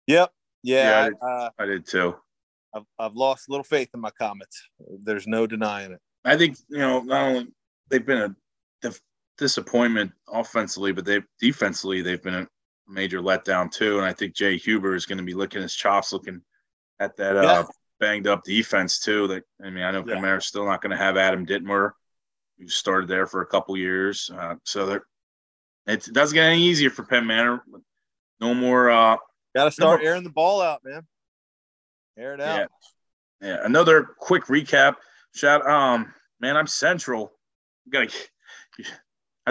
Yep. Yeah. I did too. I've lost a little faith in my Comets. There's no denying it. I think, not only they've been a disappointment offensively, but defensively, they've been a major letdown too. And I think Jay Huber is going to be licking his chops looking at that banged up defense too. Penn Manor's still not going to have Adam Dittmer, who started there for a couple years. So it doesn't get any easier for Penn Manor. No more. Got to start airing the ball out, man. Air it out. Yeah. Another quick recap. Shout, Manheim Central. I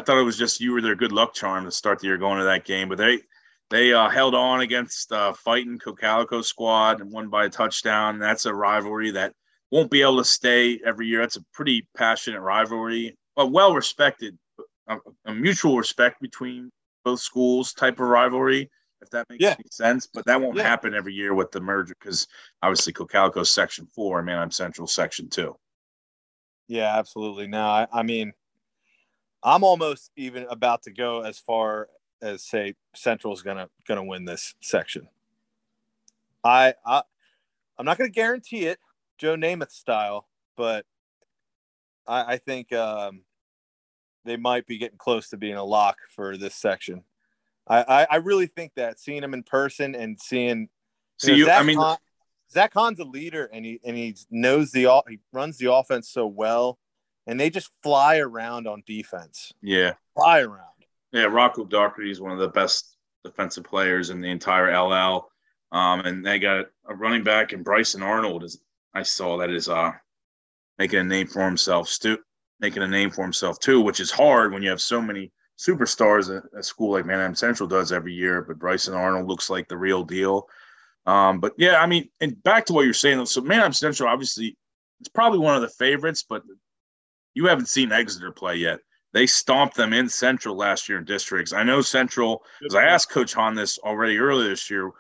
thought it was just you were their good luck charm to start the year going to that game, but they held on against fighting Cocalico squad and won by a touchdown. That's a rivalry that won't be able to stay every year. That's a pretty passionate rivalry, but well-respected, a mutual respect between both schools type of rivalry, if that makes any sense. But that won't happen every year with the merger, because obviously Cocalico's Section 4 and Manheim Central Section 2. Yeah, absolutely. No, I mean, I'm almost even about to go as far as say Central's gonna win this section. I'm not gonna guarantee it, Joe Namath style, but I think they might be getting close to being a lock for this section. I really think that seeing him in person and Zach Hahn's a leader, and he knows he runs the offense so well, and they just fly around on defense. Yeah, fly around. Yeah, Rocco Doherty is one of the best defensive players in the entire LL, and they got a running back, and Bryson Arnold is I saw that is making a name for himself, too, which is hard when you have so many superstars at a school like Manheim Central does every year. But Bryson Arnold looks like the real deal. But, yeah, I mean, and back to what you're saying. So Manheim Central, obviously, it's probably one of the favorites, but you haven't seen Exeter play yet. They stomped them in Central last year in districts. I know Central, because I asked Coach Hahn this already earlier this year,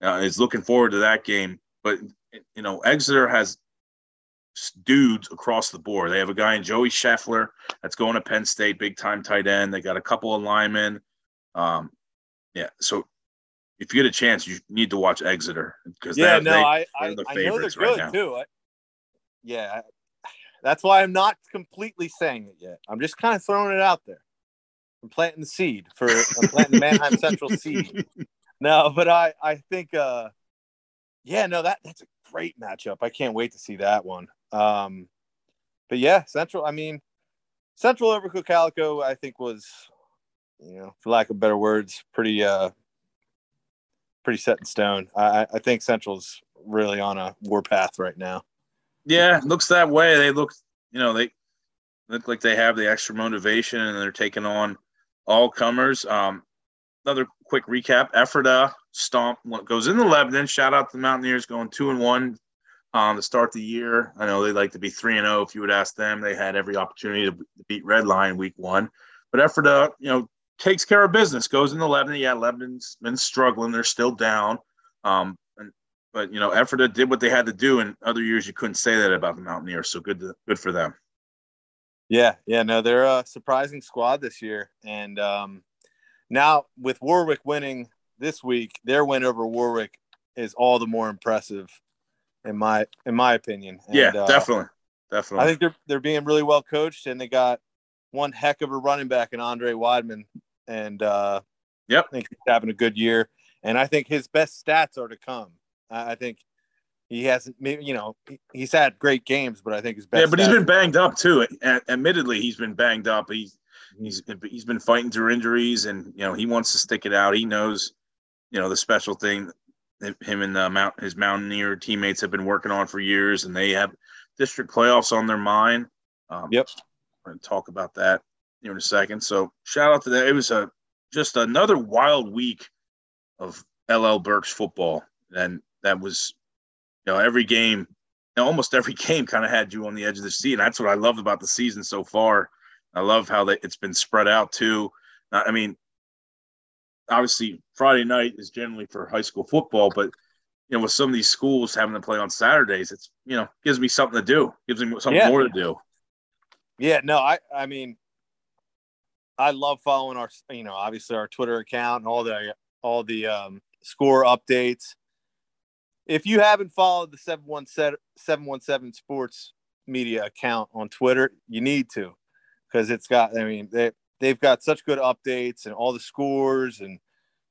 is looking forward to that game. But, you know, Exeter has dudes across the board. They have a guy in Joey Scheffler that's going to Penn State, big-time tight end. They got a couple of linemen. Yeah, so if you get a chance, you need to watch Exeter. Because they're the favorites right now. I know they're good, too. Yeah, that's why I'm not completely saying it yet. I'm just kind of throwing it out there. I'm planting the seed for I'm planting Manheim Central seed. No, but I think, that's a great matchup. I can't wait to see that one. But yeah, Central. I mean, Central over Cocalico, I think was, you know, for lack of better words, pretty set in stone. I think Central's really on a warpath right now. Yeah, looks that way. They look, you know, they look like they have the extra motivation, and they're taking on all comers. Another quick recap: Ephrata stomp goes into Lebanon. Shout out to the Mountaineers going 2-1 to start the year. I know they like to be 3-0. If you would ask them, they had every opportunity to beat Red Lion week one, but Ephrata, you know, takes care of business. Goes into Lebanon. Yeah, Lebanon's been struggling. They're still down. But, you know, Ephrata did what they had to do, and other years you couldn't say that about the Mountaineers, so good for them. Yeah, no, they're a surprising squad this year. And now with Warwick winning this week, their win over Warwick is all the more impressive in my opinion. And, yeah, definitely. I think they're being really well coached, and they got one heck of a running back in Andre Weidman. And I think he's having a good year, and I think his best stats are to come. I think he hasn't, you know, he's had great games, but I think his best. Yeah, but he's been banged up too. Admittedly, he's been banged up. He's been fighting through injuries, and you know he wants to stick it out. He knows, you know, the special thing that him and his Mountaineer teammates have been working on for years, and they have district playoffs on their mind. We're going to talk about that here in a second. So shout out to that. It was just another wild week of LL Burks football, and that was, you know, every game, you know, almost every game kind of had you on the edge of the seat. And that's what I love about the season so far. I love how it's been spread out too. I mean, obviously Friday night is generally for high school football, but, you know, with some of these schools having to play on Saturdays, it's, you know, gives me something to do, gives me something more to do. Yeah, no, I mean, I love following our, you know, obviously our Twitter account and all the score updates. If you haven't followed the 717 Sports Media account on Twitter, you need to, because it's got, I mean, they've got such good updates and all the scores, and,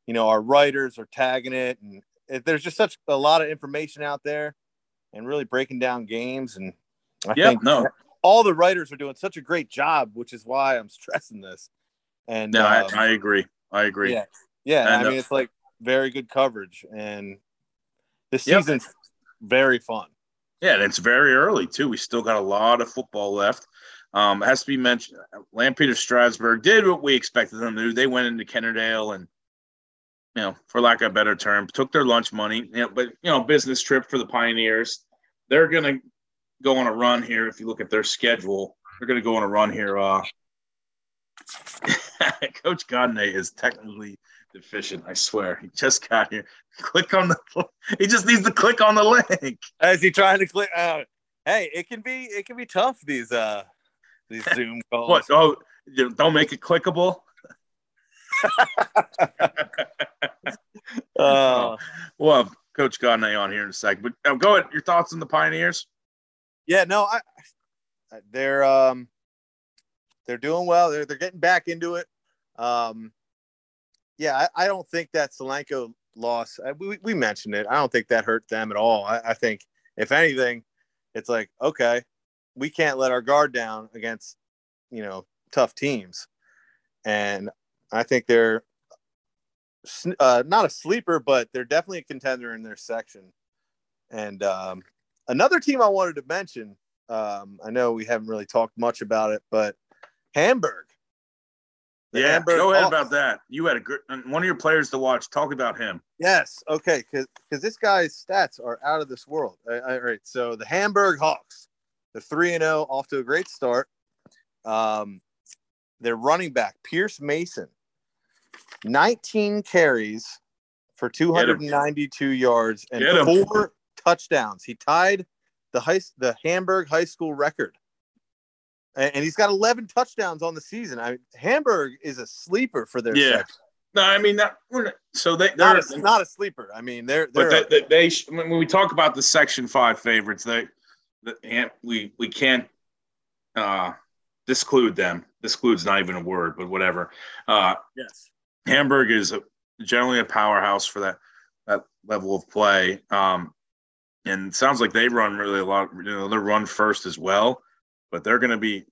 you know, our writers are tagging it. And there's just such a lot of information out there, and really breaking down games. And I think all the writers are doing such a great job, which is why I'm stressing this. And no, I agree. Yeah. Yeah. I mean, it's like very good coverage, and this season's very fun. Yeah, and it's very early, too. We still got a lot of football left. It has to be mentioned, Lampeter Strasburg did what we expected them to do. They went into Kennerdale and, you know, for lack of a better term, took their lunch money. You know, but, you know, business trip for the Pioneers. They're going to go on a run here. If you look at their schedule, they're going to go on a run here. Coach Godney is technically – deficient, I swear. He just got here. He just needs to click on the link. Is he trying to click? Hey, it can be tough, these Zoom calls. What? Oh, don't make it clickable. We'll have Coach Godney on here in a second. But go ahead. Your thoughts on the Pioneers? Yeah, no, they're doing well. They're getting back into it. Yeah, I don't think that Solanco loss, we mentioned it, I don't think that hurt them at all. I think, if anything, it's like, okay, we can't let our guard down against, you know, tough teams. And I think they're not a sleeper, but they're definitely a contender in their section. And Another team I wanted to mention, I know we haven't really talked much about it, but Hamburg. Yeah, go ahead about that. You had a good one of your players to watch. Talk about him. Yes, okay, because this guy's stats are out of this world. All right, so the Hamburg Hawks, they're 3-0, off to a great start. Their running back, Pierce Mason, 19 carries for 292 yards and 4 touchdowns. He tied the Hamburg high school record. And he's got 11 touchdowns on the season. I mean, Hamburg is a sleeper for their section. No, I mean that. So they're not a sleeper. I mean when we talk about the Section 5 favorites, we can't disclude them. Disclude's not even a word, but whatever. Yes, Hamburg is generally a powerhouse for that level of play. And it sounds like they run really a lot. You know, they run first as well. But they're going to be,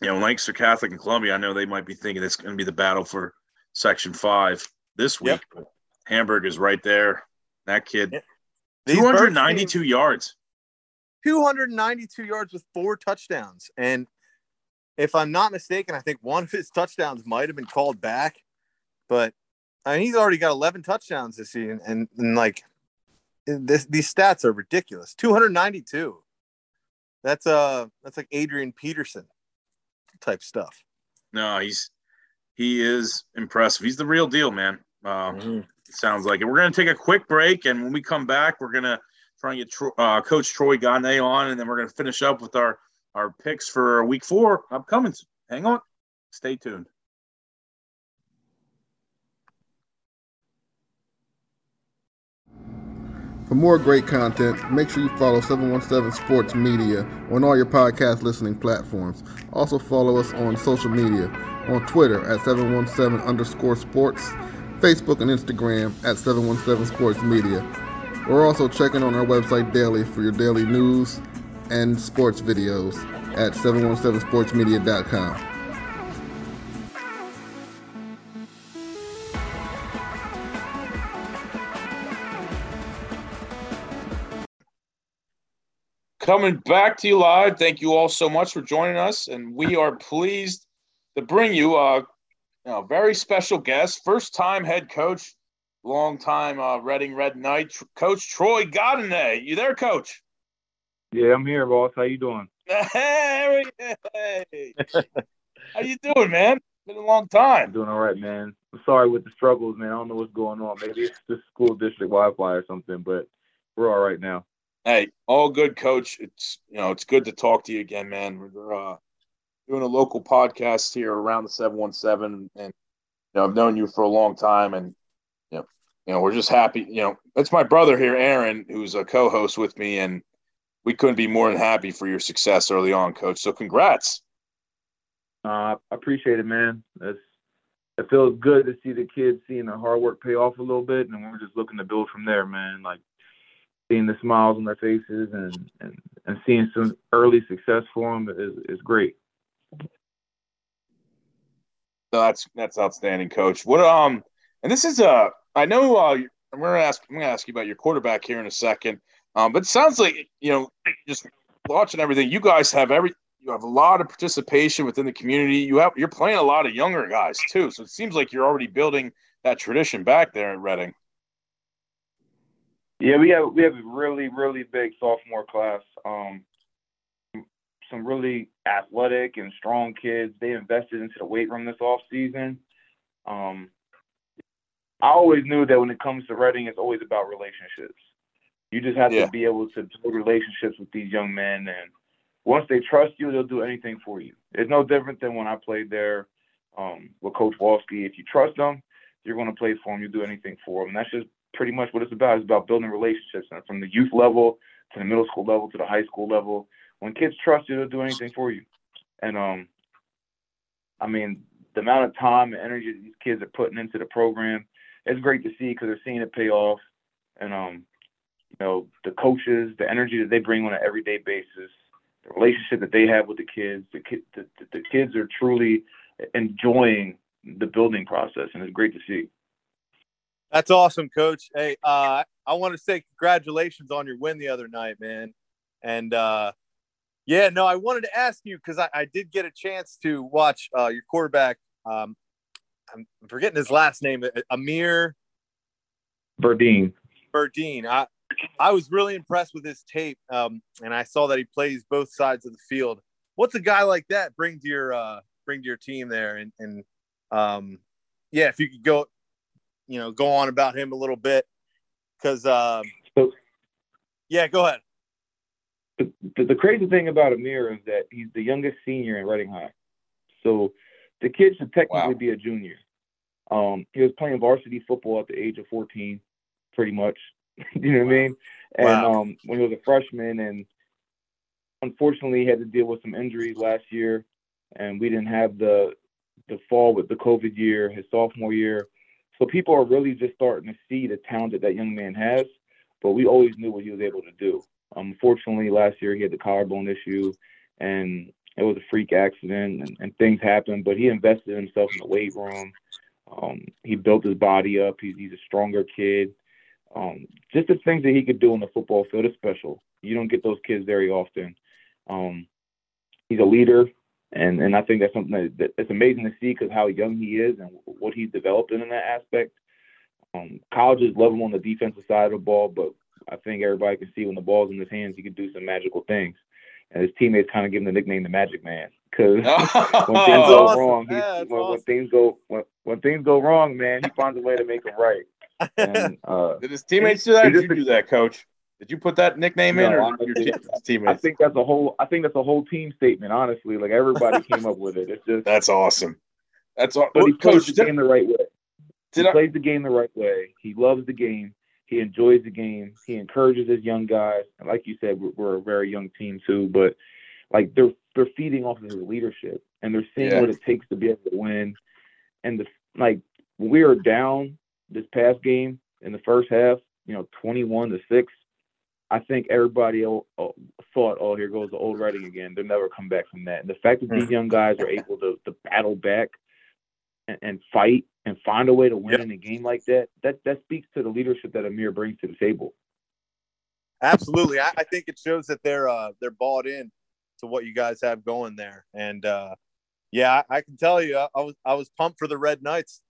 you know, Lancaster Catholic and Columbia, I know they might be thinking it's going to be the battle for Section 5 this week. Yep. But Hamburg is right there. That kid, 292 yards. 292 yards with 4 touchdowns. And if I'm not mistaken, I think one of his touchdowns might have been called back. But, I mean, he's already got 11 touchdowns this season. And like, these stats are ridiculous. 292. That's like Adrian Peterson type stuff. No, he is impressive. He's the real deal, man. It sounds like it. We're going to take a quick break, and when we come back, we're going to try and get Coach Troy Gagne on, and then we're going to finish up with our picks for Week 4 upcoming. Hang on. Stay tuned. For more great content, make sure you follow 717 Sports Media on all your podcast listening platforms. Also follow us on social media, on Twitter at 717_sports, Facebook and Instagram at 717 Sports Media. We're also checking on our website daily for your daily news and sports videos at 717sportsmedia.com. Coming back to you live. Thank you all so much for joining us, and we are pleased to bring you a very special guest, first-time head coach, long-time Reading Red Knight, Coach Troy Gagne. You there, Coach? Yeah, I'm here, boss. How you doing? Hey! How you doing, man? It's been a long time. I'm doing all right, man. I'm sorry with the struggles, man. I don't know what's going on. Maybe it's the school district Wi-Fi or something, but we're all right now. Hey, all good, Coach. It's good to talk to you again, man. We're doing a local podcast here around the 717, and I've known you for a long time, and we're just happy. It's my brother here, Aaron, who's a co-host with me, and we couldn't be more than happy for your success early on, Coach. So, congrats. I appreciate it, man. It feels good to see the kids seeing the hard work pay off a little bit, and we're just looking to build from there, man. Like, seeing the smiles on their faces and seeing some early success for them is great. That's outstanding, Coach. What and this is I know I'm gonna ask you about your quarterback here in a second. But it sounds like just watching everything, you guys have you have a lot of participation within the community. You're playing a lot of younger guys too, so it seems like you're already building that tradition back there at Reading. Yeah, we have a really, really big sophomore class. Some really athletic and strong kids. They invested into the weight room this offseason. I always knew that when it comes to Reading, it's always about relationships. You just have to be able to build relationships with these young men. And once they trust you, they'll do anything for you. It's no different than when I played there with Coach Walski. If you trust them, you're going to play for them. You'll do anything for them. And that's just pretty much what it's about. It's about building relationships, and from the youth level to the middle school level to the high school level. When kids trust you, they'll do anything for you. And I mean, the amount of time and energy that these kids are putting into the program, it's great to see because they're seeing it pay off. And the coaches, the energy that they bring on an everyday basis, the relationship that they have with the kids, the kids are truly enjoying the building process, and it's great to see. That's awesome, Coach. Hey, I want to say congratulations on your win the other night, man. And yeah, no, I wanted to ask you, because I did get a chance to watch your quarterback. I'm forgetting his last name, Amir Burdine. I was really impressed with his tape, and I saw that he plays both sides of the field. What's a guy like that bring to your team there? And yeah, if you could go on about him a little bit, because yeah, go ahead. The crazy thing about Amir is that he's the youngest senior in Reading High, so the kid should technically be a junior. He was playing varsity football at the age of 14, pretty much. You know what I mean? And when he was a freshman, and unfortunately he had to deal with some injuries last year, and we didn't have the fall with the COVID year, his sophomore year. So people are really just starting to see the talent that young man has, but we always knew what he was able to do. Unfortunately, last year he had the collarbone issue, and it was a freak accident, and things happened, but he invested himself in the weight room. He built his body up. He's a stronger kid. Just the things that he could do on the football field is special. You don't get those kids very often. He's a leader, and I think that's something that it's amazing to see, because how young he is and what he's developed in that aspect. Colleges love him on the defensive side of the ball, but I think everybody can see when the ball's in his hands, he can do some magical things. And his teammates kind of give him the nickname the Magic Man, because when things go wrong, man, he finds a way to make them right. And, did his teammates do that? Or did you do that, Coach? Did you put that nickname in, or did your teammates? I think that's a whole team statement. Honestly, like everybody came up with it. It's just that's awesome. That's awesome. But he coached the game the right way. He plays the game the right way. He loves the game. He enjoys the game. He encourages his young guys. And like you said, we're a very young team too. But like they're feeding off of his leadership, and they're seeing what it takes to be able to win. And like we are down this past game in the first half, 21-6. I think everybody thought, oh, here goes the old Reading again. They'll never come back from that. And the fact that these young guys are able to battle back and fight and find a way to win in a game like that speaks to the leadership that Amir brings to the table. Absolutely. I think it shows that they're bought in to what you guys have going there. And yeah, I can tell you, I was pumped for the Red Knights.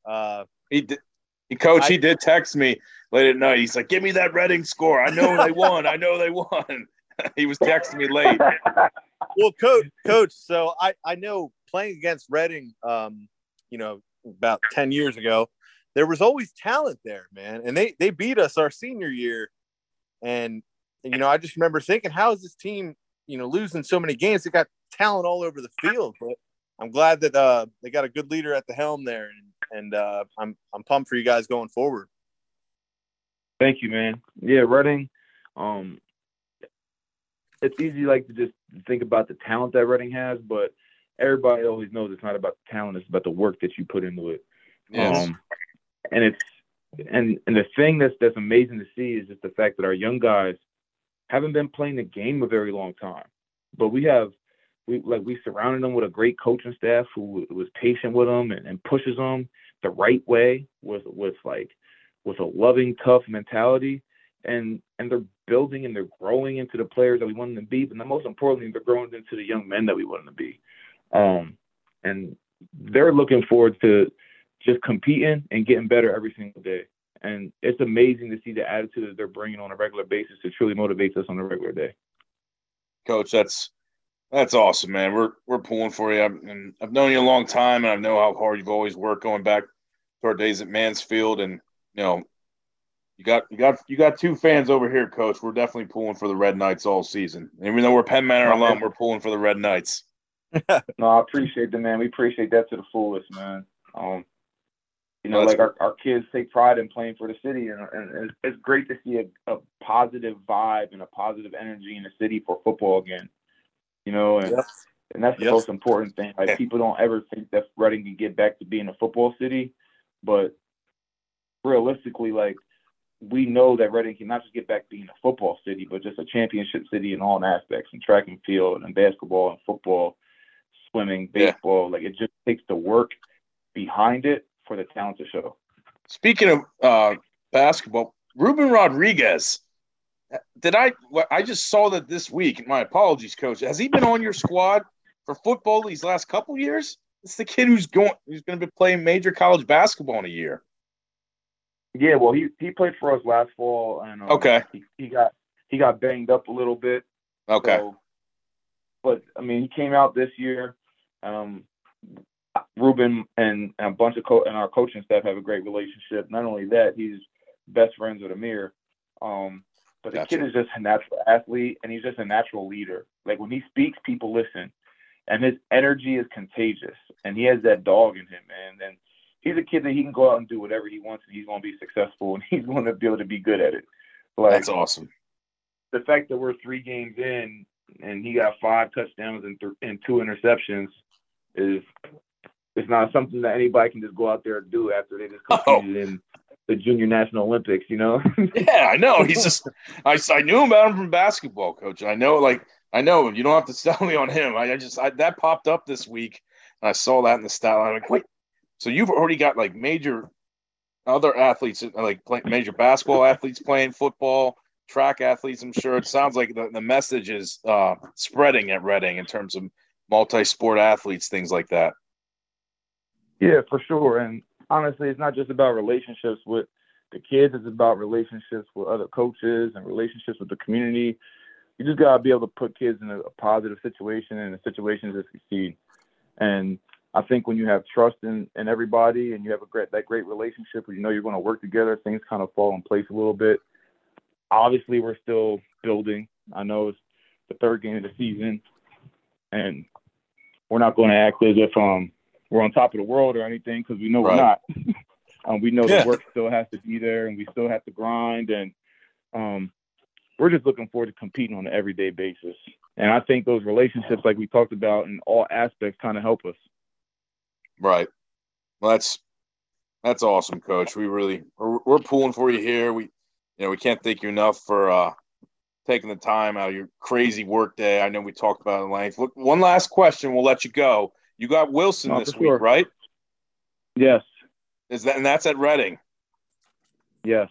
He did text me late at night. He's like, give me that Reading score. I know they won. He was texting me late. Well, Coach, so I know playing against Reading, about 10 years ago, there was always talent there, man. And they beat us our senior year. And I just remember thinking, how is this team, losing so many games? They got talent all over the field. But I'm glad that they got a good leader at the helm there. And I'm pumped for you guys going forward. Thank you, man. Yeah, Reading. It's easy, to just think about the talent that Reading has, but everybody always knows it's not about the talent; it's about the work that you put into it. Yes. And the thing that's amazing to see is just the fact that our young guys haven't been playing the game a very long time, but we surrounded them with a great coaching staff who was patient with them and pushes them the right way with a loving, tough mentality. And they're building and they're growing into the players that we want them to be. But most importantly, they're growing into the young men that we want them to be. And they're looking forward to just competing and getting better every single day. And it's amazing to see the attitude that they're bringing on a regular basis. It truly motivates us on a regular day. Coach, that's awesome, man. We're pulling for you. I've known you a long time, and I know how hard you've always worked, going back to our days at Mansfield. And you got two fans over here, Coach. We're definitely pulling for the Red Knights all season. And even though we're Penn Manor alum, we're pulling for the Red Knights. No, I appreciate that, man. We appreciate that to the fullest, man. Our kids take pride in playing for the city, and it's great to see a positive vibe and a positive energy in the city for football again. And that's the most important thing. People don't ever think that Reading can get back to being a football city, but realistically, we know that Reading can not just get back to being a football city, but just a championship city in all aspects, in track and field and basketball and football, swimming, baseball. Like, it just takes the work behind it for the talent to show. Speaking of basketball, Ruben Rodriguez I just saw that this week. And my apologies, Coach. Has he been on your squad for football these last couple years? It's the kid who's going to be playing major college basketball in a year. Yeah, well, he played for us last fall, and okay, he got banged up a little bit. Okay, so, but I mean, he came out this year. Ruben and a bunch of and our coaching staff have a great relationship. Not only that, he's best friends with Amir. But the kid is just a natural athlete, and he's just a natural leader. Like, when he speaks, people listen, and his energy is contagious, and he has that dog in him, man. And he's a kid that he can go out and do whatever he wants, and he's going to be successful, and he's going to be able to be good at it. Like, that's awesome. The fact that we're 3 games in and he got 5 touchdowns and 2 interceptions is not something that anybody can just go out there and do after they just competed in the Junior National Olympics, you know? Yeah, I know. He's just I knew about him from basketball, Coach. I know. You don't have to sell me on him. I just that popped up this week, and I saw that in the stat line. I'm like, wait. So you've already got, like, major other athletes, like major basketball athletes playing football, track athletes, I'm sure. It sounds like the message is spreading at Reading in terms of multi-sport athletes, things like that. Yeah, for sure. And honestly, it's not just about relationships with the kids. It's about relationships with other coaches and relationships with the community. You just got to be able to put kids in a positive situation and a situation to succeed. And I think when you have trust in everybody and you have that great relationship where you know you're going to work together, things kind of fall in place a little bit. Obviously, we're still building. I know it's the 3rd game of the season, and we're not going to act as if we're on top of the world or anything, because we know we're not. We know the work still has to be there, and we still have to grind. And we're just looking forward to competing on an everyday basis. And I think those relationships, like we talked about, in all aspects kind of help us. Right. Well, that's awesome, Coach. We're pulling for you here. We can't thank you enough for taking the time out of your crazy work day. I know we talked about it at length. Look, one last question, we'll let you go. You got Wilson this week, right? Yes. That's at Reading? Yes.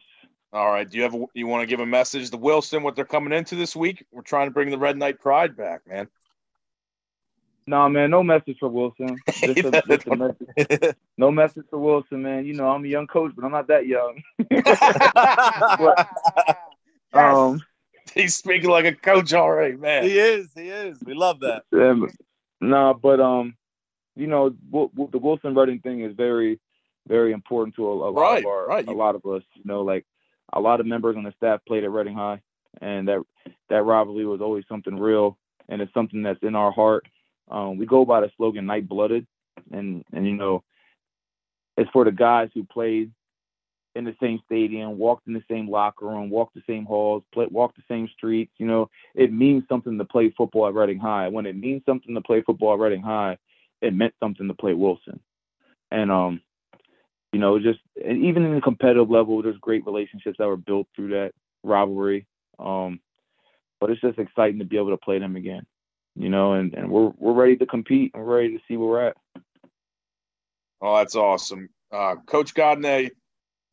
All right. You want to give a message to Wilson, what they're coming into this week? We're trying to bring the Red Knight pride back, man. No, man, no message for Wilson. Just a message. No message for Wilson, man. You know, I'm a young coach, but I'm not that young. But, he's speaking like a coach already, man. He is. We love that. But you know, the Wilson Reading thing is very, very important to a lot of us. You know, like, a lot of members on the staff played at Reading High, and that rivalry was always something real, and it's something that's in our heart. We go by the slogan "Night Blooded," and you know, it's for the guys who played in the same stadium, walked in the same locker room, walked the same halls, walked the same streets. You know, it means something to play football at Reading High. When it means something to play football at Reading High, it meant something to play Wilson. And you know, just even in the competitive level, there's great relationships that were built through that rivalry. But it's just exciting to be able to play them again. You know, and we're ready to compete. We're ready to see where we're at. Oh, that's awesome. Coach Godinez,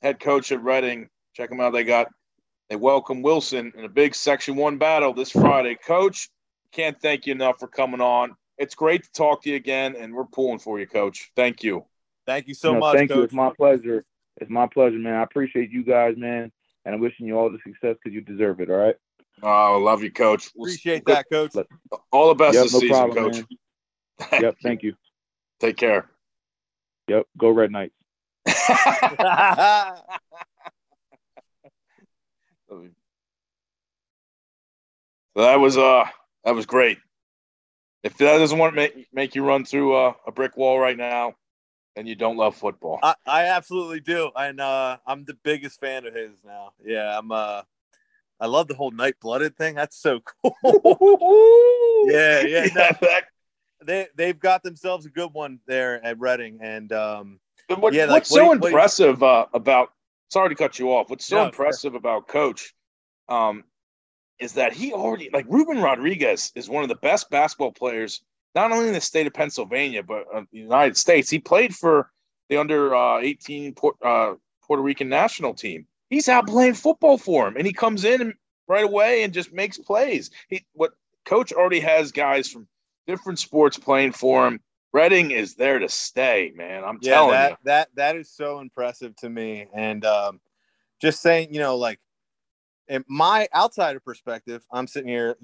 head coach at Reading. Check them out. They welcome Wilson in a big Section 1 battle this Friday. Coach, can't thank you enough for coming on. It's great to talk to you again, and we're pulling for you, Coach. Thank you. Thank you so much, Coach. Thank you. It's my pleasure. It's my pleasure, man. I appreciate you guys, man, and I'm wishing you all the success because you deserve it, all right? Oh, love you, Coach. Appreciate that, Coach. All the best this season, Coach. Yep, thank you. Take care. Yep, go Red Knights. That was great. If that doesn't want to make you run through a brick wall right now, then you don't love football. I absolutely do, and I'm the biggest fan of his now. Yeah, I love the whole Night Blooded thing. That's so cool. Yeah. No, they've got themselves a good one there at Reading. And what's so impressive about Coach is that he already, like, Ruben Rodriguez is one of the best basketball players, not only in the state of Pennsylvania, but the United States. He played for the under 18 Puerto Rican national team. He's out playing football for him, and he comes in and right away and just makes plays. Coach already has guys from different sports playing for him. Reading is there to stay, man. I'm telling you. That is so impressive to me. And just saying, in my outsider perspective, I'm sitting here,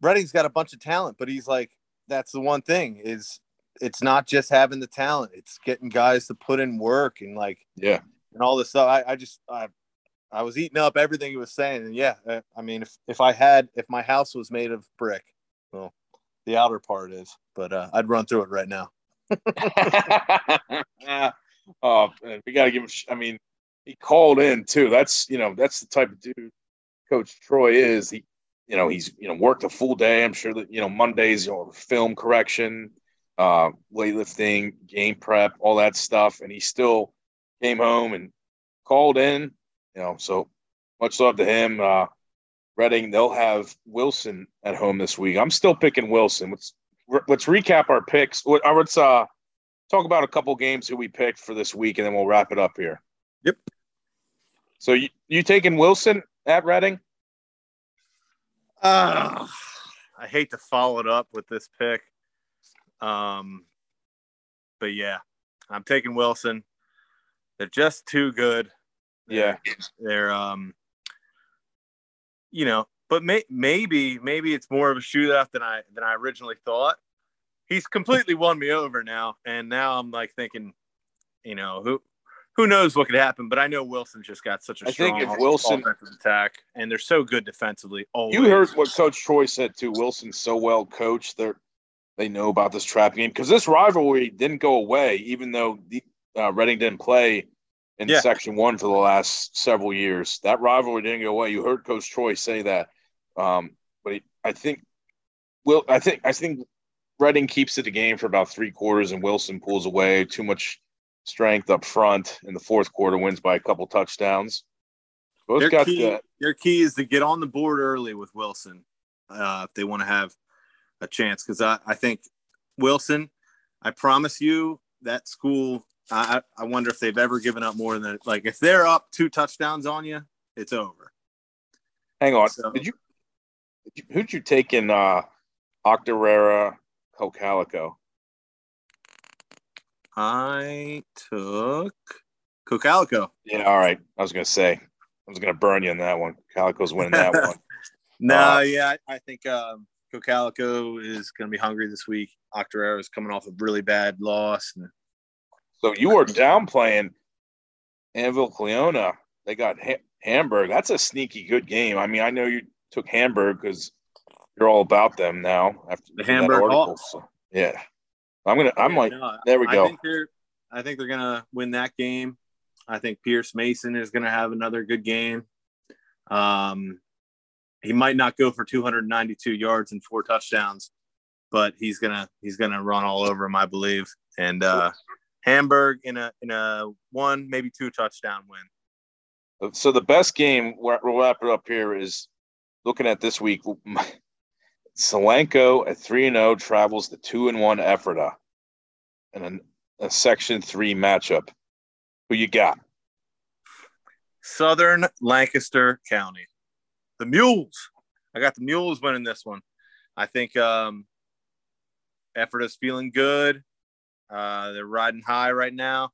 Reading's got a bunch of talent, but he's like, that's the one thing is it's not just having the talent. It's getting guys to put in work and and all this stuff. I was eating up everything he was saying. And if my house was made of brick, well, the outer part is, but I'd run through it right now. Oh, we got to give him, he called in too. That's, that's the type of dude Coach Troy is. He, he's, worked a full day. I'm sure that, Mondays, film correction, weightlifting, game prep, all that stuff. And he still came home and called in, so much love to him. Reading, they'll have Wilson at home this week. I'm still picking Wilson. Let's recap our picks. Let's talk about a couple games who we picked for this week, and then we'll wrap it up here. Yep. So you taking Wilson at Reading? I hate to follow it up with this pick. But yeah, I'm taking Wilson. They're just too good. But maybe it's more of a shootout than I originally thought. He's completely won me over now. And now I'm like thinking, who knows what could happen, but I know Wilson's just got such a strong offensive attack, and they're so good defensively. Always. You heard what Coach Troy said too. Wilson's so well coached. They know about this trap game because this rivalry didn't go away, even though Reading didn't play in Section 1 for the last several years. That rivalry didn't go away. You heard Coach Troy say that, but I think Reading keeps it a game for about three quarters, and Wilson pulls away too much strength up front in the fourth quarter, wins by a couple touchdowns. Their key is to get on the board early with Wilson if they want to have a chance, because I think Wilson, I promise you that school, I wonder if they've ever given up more than if they're up two touchdowns on you, it's over. Hang on. So, who'd you take in Octorera Cocalico? I took Cocalico. Yeah, all right. I was going to burn you on that one. Cocalico's winning that one. I think Cocalico is going to be hungry this week. Octorera is coming off a really bad loss. So you are downplaying Anvil Cleona. They got Hamburg. That's a sneaky good game. I know you took Hamburg because you're all about them now after the Hamburg article. So, yeah. There we go. I think they're going to win that game. I think Pierce Mason is going to have another good game. He might not go for 292 yards and four touchdowns, but he's going to run all over him, I believe. And Hamburg in a one, maybe two touchdown win. So the best game, we'll wrap it up here, is looking at this week. Solanco at 3-0 travels the 2-1 Ephrata in a Section 3 matchup. Who you got? Southern Lancaster County. The Mules. I got the Mules winning this one. I think Ephrata's feeling good. They're riding high right now.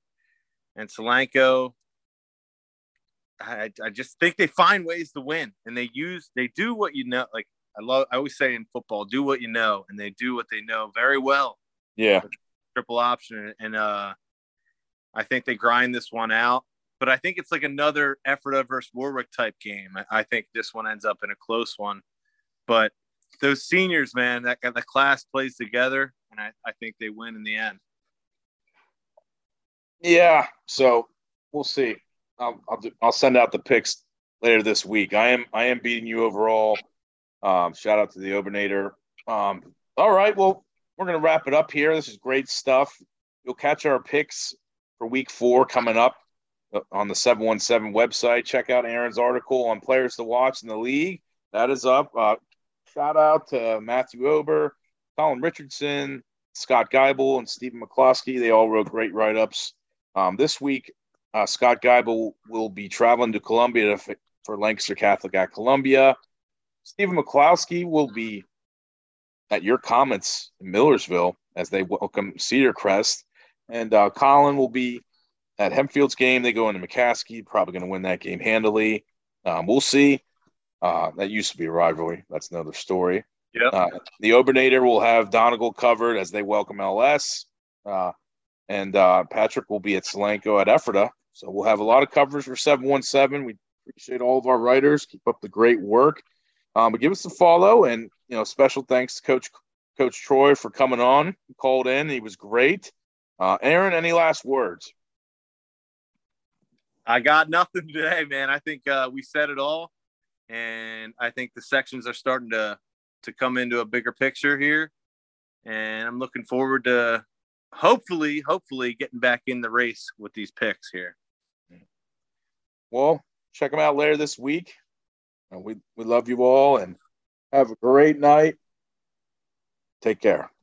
And Solanco, I just think they find ways to win. And they do what I always say in football, do what you know, and they do what they know very well. Yeah. Triple option. And I think they grind this one out. But I think it's like another Ephrata versus Warwick type game. I think this one ends up in a close one. But those seniors, man, the class plays together, and I think they win in the end. Yeah, so we'll see. I'll send out the picks later this week. I am beating you overall. Shout out to the Obernator. All right, well, we're going to wrap it up here. This is great stuff. You'll catch our picks for Week 4 coming up on the 717 website. Check out Aaron's article on players to watch in the league. That is up. Shout out to Matthew Ober, Colin Richardson, Scott Geibel, and Stephen McCloskey. They all wrote great write-ups. This week, Scott Geibel will be traveling to Columbia to for Lancaster Catholic at Columbia. Stephen McClowski will be at your comments in Millersville as they welcome Cedar Crest. And Colin will be at Hempfield's game. They go into McCaskey, probably going to win that game handily. We'll see. That used to be a rivalry. That's another story. Yeah. The Obernator will have Donegal covered as they welcome LS. And Patrick will be at Solanco at Ephrata. So we'll have a lot of coverage for 717. We appreciate all of our writers. Keep up the great work. But give us a follow. And, you know, special thanks to Coach Troy for coming on. He called in. He was great. Aaron, any last words? I got nothing today, man. I think we said it all. And I think the sections are starting to come into a bigger picture here. And I'm looking forward to hopefully getting back in the race with these picks here. Well, check them out later this week. We love you all and have a great night. Take care.